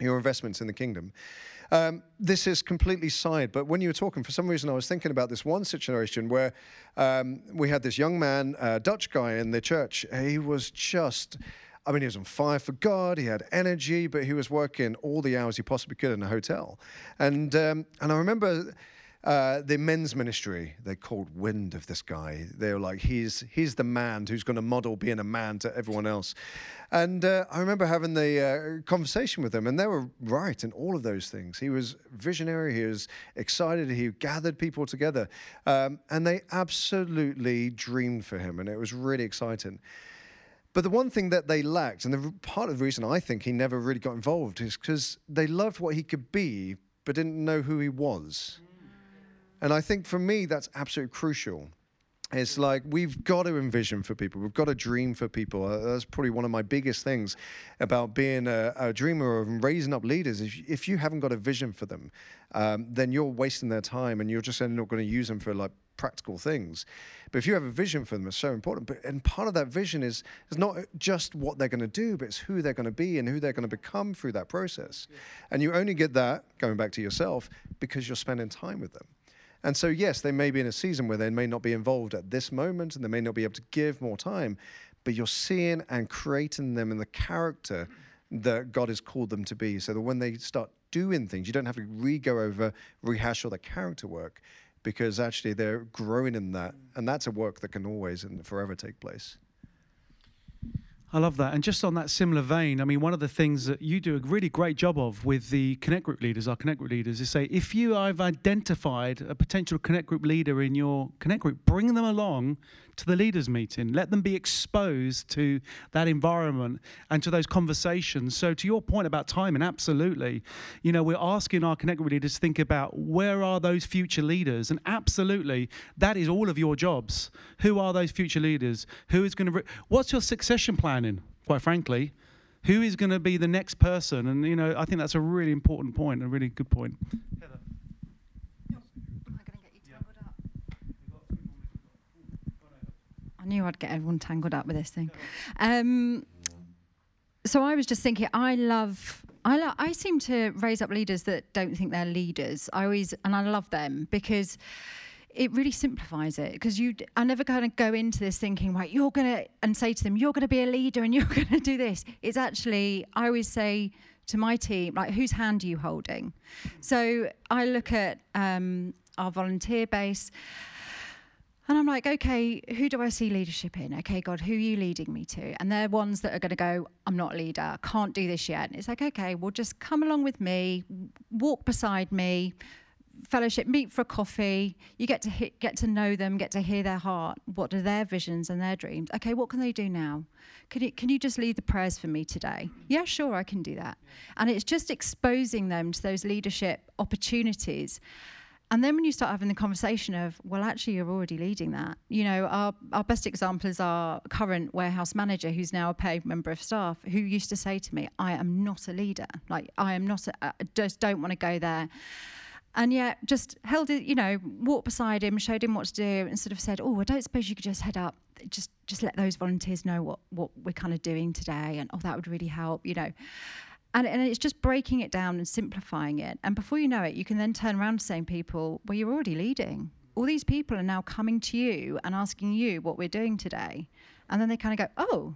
your investments in the kingdom. Um, this is completely side, but when you were talking, for some reason I was thinking about this one situation where um, we had this young man, a Dutch guy in the church. He was just... I mean, he was on fire for God, he had energy, but he was working all the hours he possibly could in a hotel. And um, and I remember uh, the men's ministry, they called wind of this guy. They were like, he's he's the man who's going to model being a man to everyone else. And uh, I remember having the uh, conversation with them, and they were right in all of those things. He was visionary, he was excited, he gathered people together. Um, and they absolutely dreamed for him, and it was really exciting. But the one thing that they lacked, and the part of the reason I think he never really got involved, is because they loved what he could be, but didn't know who he was. And I think for me, that's absolutely crucial. It's like, we've got to envision for people. We've got to dream for people. That's probably one of my biggest things about being a, a dreamer and raising up leaders. If, if you haven't got a vision for them, um, then you're wasting their time and you're just not going to use them for like practical things. But if you have a vision for them, it's so important. But, and part of that vision is, is not just what they're going to do, but it's who they're going to be and who they're going to become through that process. Yeah. And you only get that, going back to yourself, because you're spending time with them. And so, yes, they may be in a season where they may not be involved at this moment and they may not be able to give more time, but you're seeing and creating them in the character that God has called them to be, so that when they start doing things, you don't have to re-go over, rehash all the character work, because actually they're growing in that, and that's a work that can always and forever take place. I love that. And just on that similar vein, I mean, one of the things that you do a really great job of with the Connect Group leaders, our Connect Group leaders, is say, if you have identified a potential Connect Group leader in your Connect Group, bring them along to the leaders meeting. Let them be exposed to that environment and to those conversations. So to your point about timing, absolutely. You know, we're asking our Connect Group leaders to think about where are those future leaders? And absolutely, that is all of your jobs. Who are those future leaders? Who is going to... What's your succession plan? In, quite frankly, who is going to be the next person? And you know, I think that's a really important point, a really good point. Heather. No, I'm not going to get you tangled up. I knew I'd get everyone tangled up with this thing. Um, so I was just thinking, I love, I lo- I seem to raise up leaders that don't think they're leaders. I always, and I love them because it really simplifies it, because you I never kind of go into this thinking, right, you're going to, and say to them, you're going to be a leader and you're going to do this. It's actually, I always say to my team, like, whose hand are you holding? So I look at um, our volunteer base and I'm like, okay, who do I see leadership in? Okay, God, who are you leading me to? And they're ones that are going to go, I'm not a leader, I can't do this yet. And it's like, okay, well, just come along with me, walk beside me, fellowship, meet for a coffee. You get to hit, get to know them, get to hear their heart. What are their visions and their dreams? Okay, what can they do now? Can you, can you just lead the prayers for me today? Yeah, sure, I can do that. And it's just exposing them to those leadership opportunities. And then when you start having the conversation of, well, actually, you're already leading that. You know, our, our best example is our current warehouse manager, who's now a paid member of staff, who used to say to me, I am not a leader. Like, I am not, a, I just don't want to go there. And yet just held it, you know, walked beside him, showed him what to do, and sort of said, oh, I don't suppose you could just head up, just just let those volunteers know what, what we're kind of doing today, and oh, that would really help, you know. And, and it's just breaking it down and simplifying it. And before you know it, you can then turn around to saying people, well, you're already leading. all these people are now coming to you and asking you what we're doing today. And then they kind of go, oh,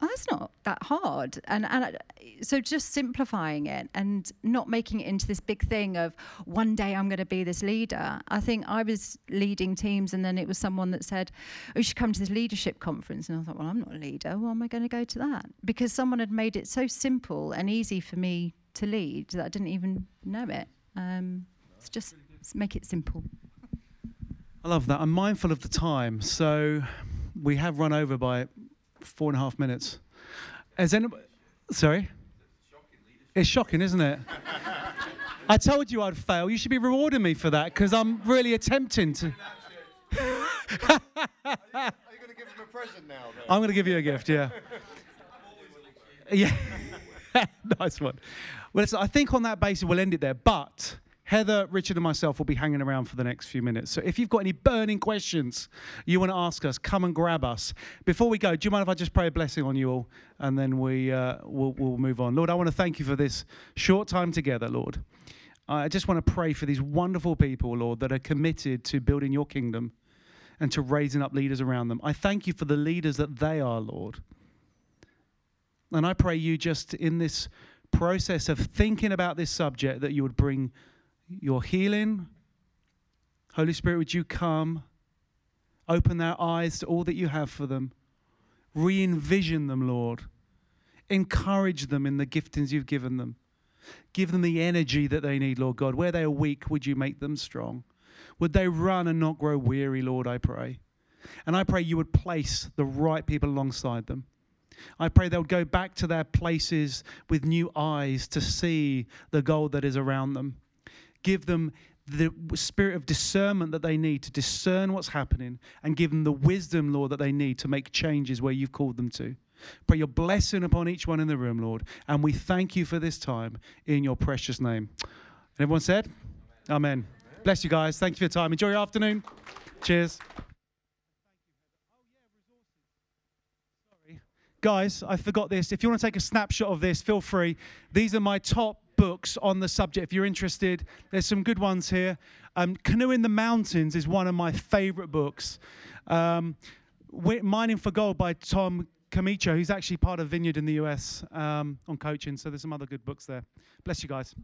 well, that's not that hard. And and so just simplifying it and not making it into this big thing of one day I'm going to be this leader. I think I was leading teams and then it was someone that said, oh, you should come to this leadership conference. And I thought, well, I'm not a leader. Why am I going to go to that? Because someone had made it so simple and easy for me to lead that I didn't even know it. Um, it's just make it simple. I love that. I'm mindful of the time. So we have run over by four and a half minutes. Has anybody, sorry? It's shocking, isn't it? I told you I'd fail. You should be rewarding me for that because I'm really attempting to. Are you, are you going to give them a present now? Though? I'm going to give you a gift, yeah. Yeah. Nice one. Well, listen, I think on that basis we'll end it there. But Heather, Richard and myself will be hanging around for the next few minutes. So if you've got any burning questions you want to ask us, come and grab us. Before we go, do you mind if I just pray a blessing on you all? And then we, uh, we'll, we'll move on. Lord, I want to thank you for this short time together, Lord. I just want to pray for these wonderful people, Lord, that are committed to building your kingdom and to raising up leaders around them. I thank you for the leaders that they are, Lord. And I pray you just in this process of thinking about this subject that you would bring your healing. Holy Spirit, would you come, open their eyes to all that you have for them, re-envision them, Lord, encourage them in the giftings you've given them, give them the energy that they need, Lord God. Where they are weak, would you make them strong? Would they run and not grow weary, Lord, I pray. And I pray you would place the right people alongside them. I pray they would go back to their places with new eyes to see the gold that is around them. Give them the spirit of discernment that they need to discern what's happening and give them the wisdom, Lord, that they need to make changes where you've called them to. Pray your blessing upon each one in the room, Lord, and we thank you for this time in your precious name. And everyone said, Amen. Amen. Amen. Bless you guys. Thank you for your time. Enjoy your afternoon. Cheers. Sorry. Guys, I forgot this. If you want to take a snapshot of this, feel free. These are my top books on the subject if you're interested. There's some good ones here. Um, Canoeing the Mountains is one of my favourite books. Um, Mining for Gold by Tom Camacho, who's actually part of Vineyard in the U S um, on coaching. So there's some other good books there. Bless you guys.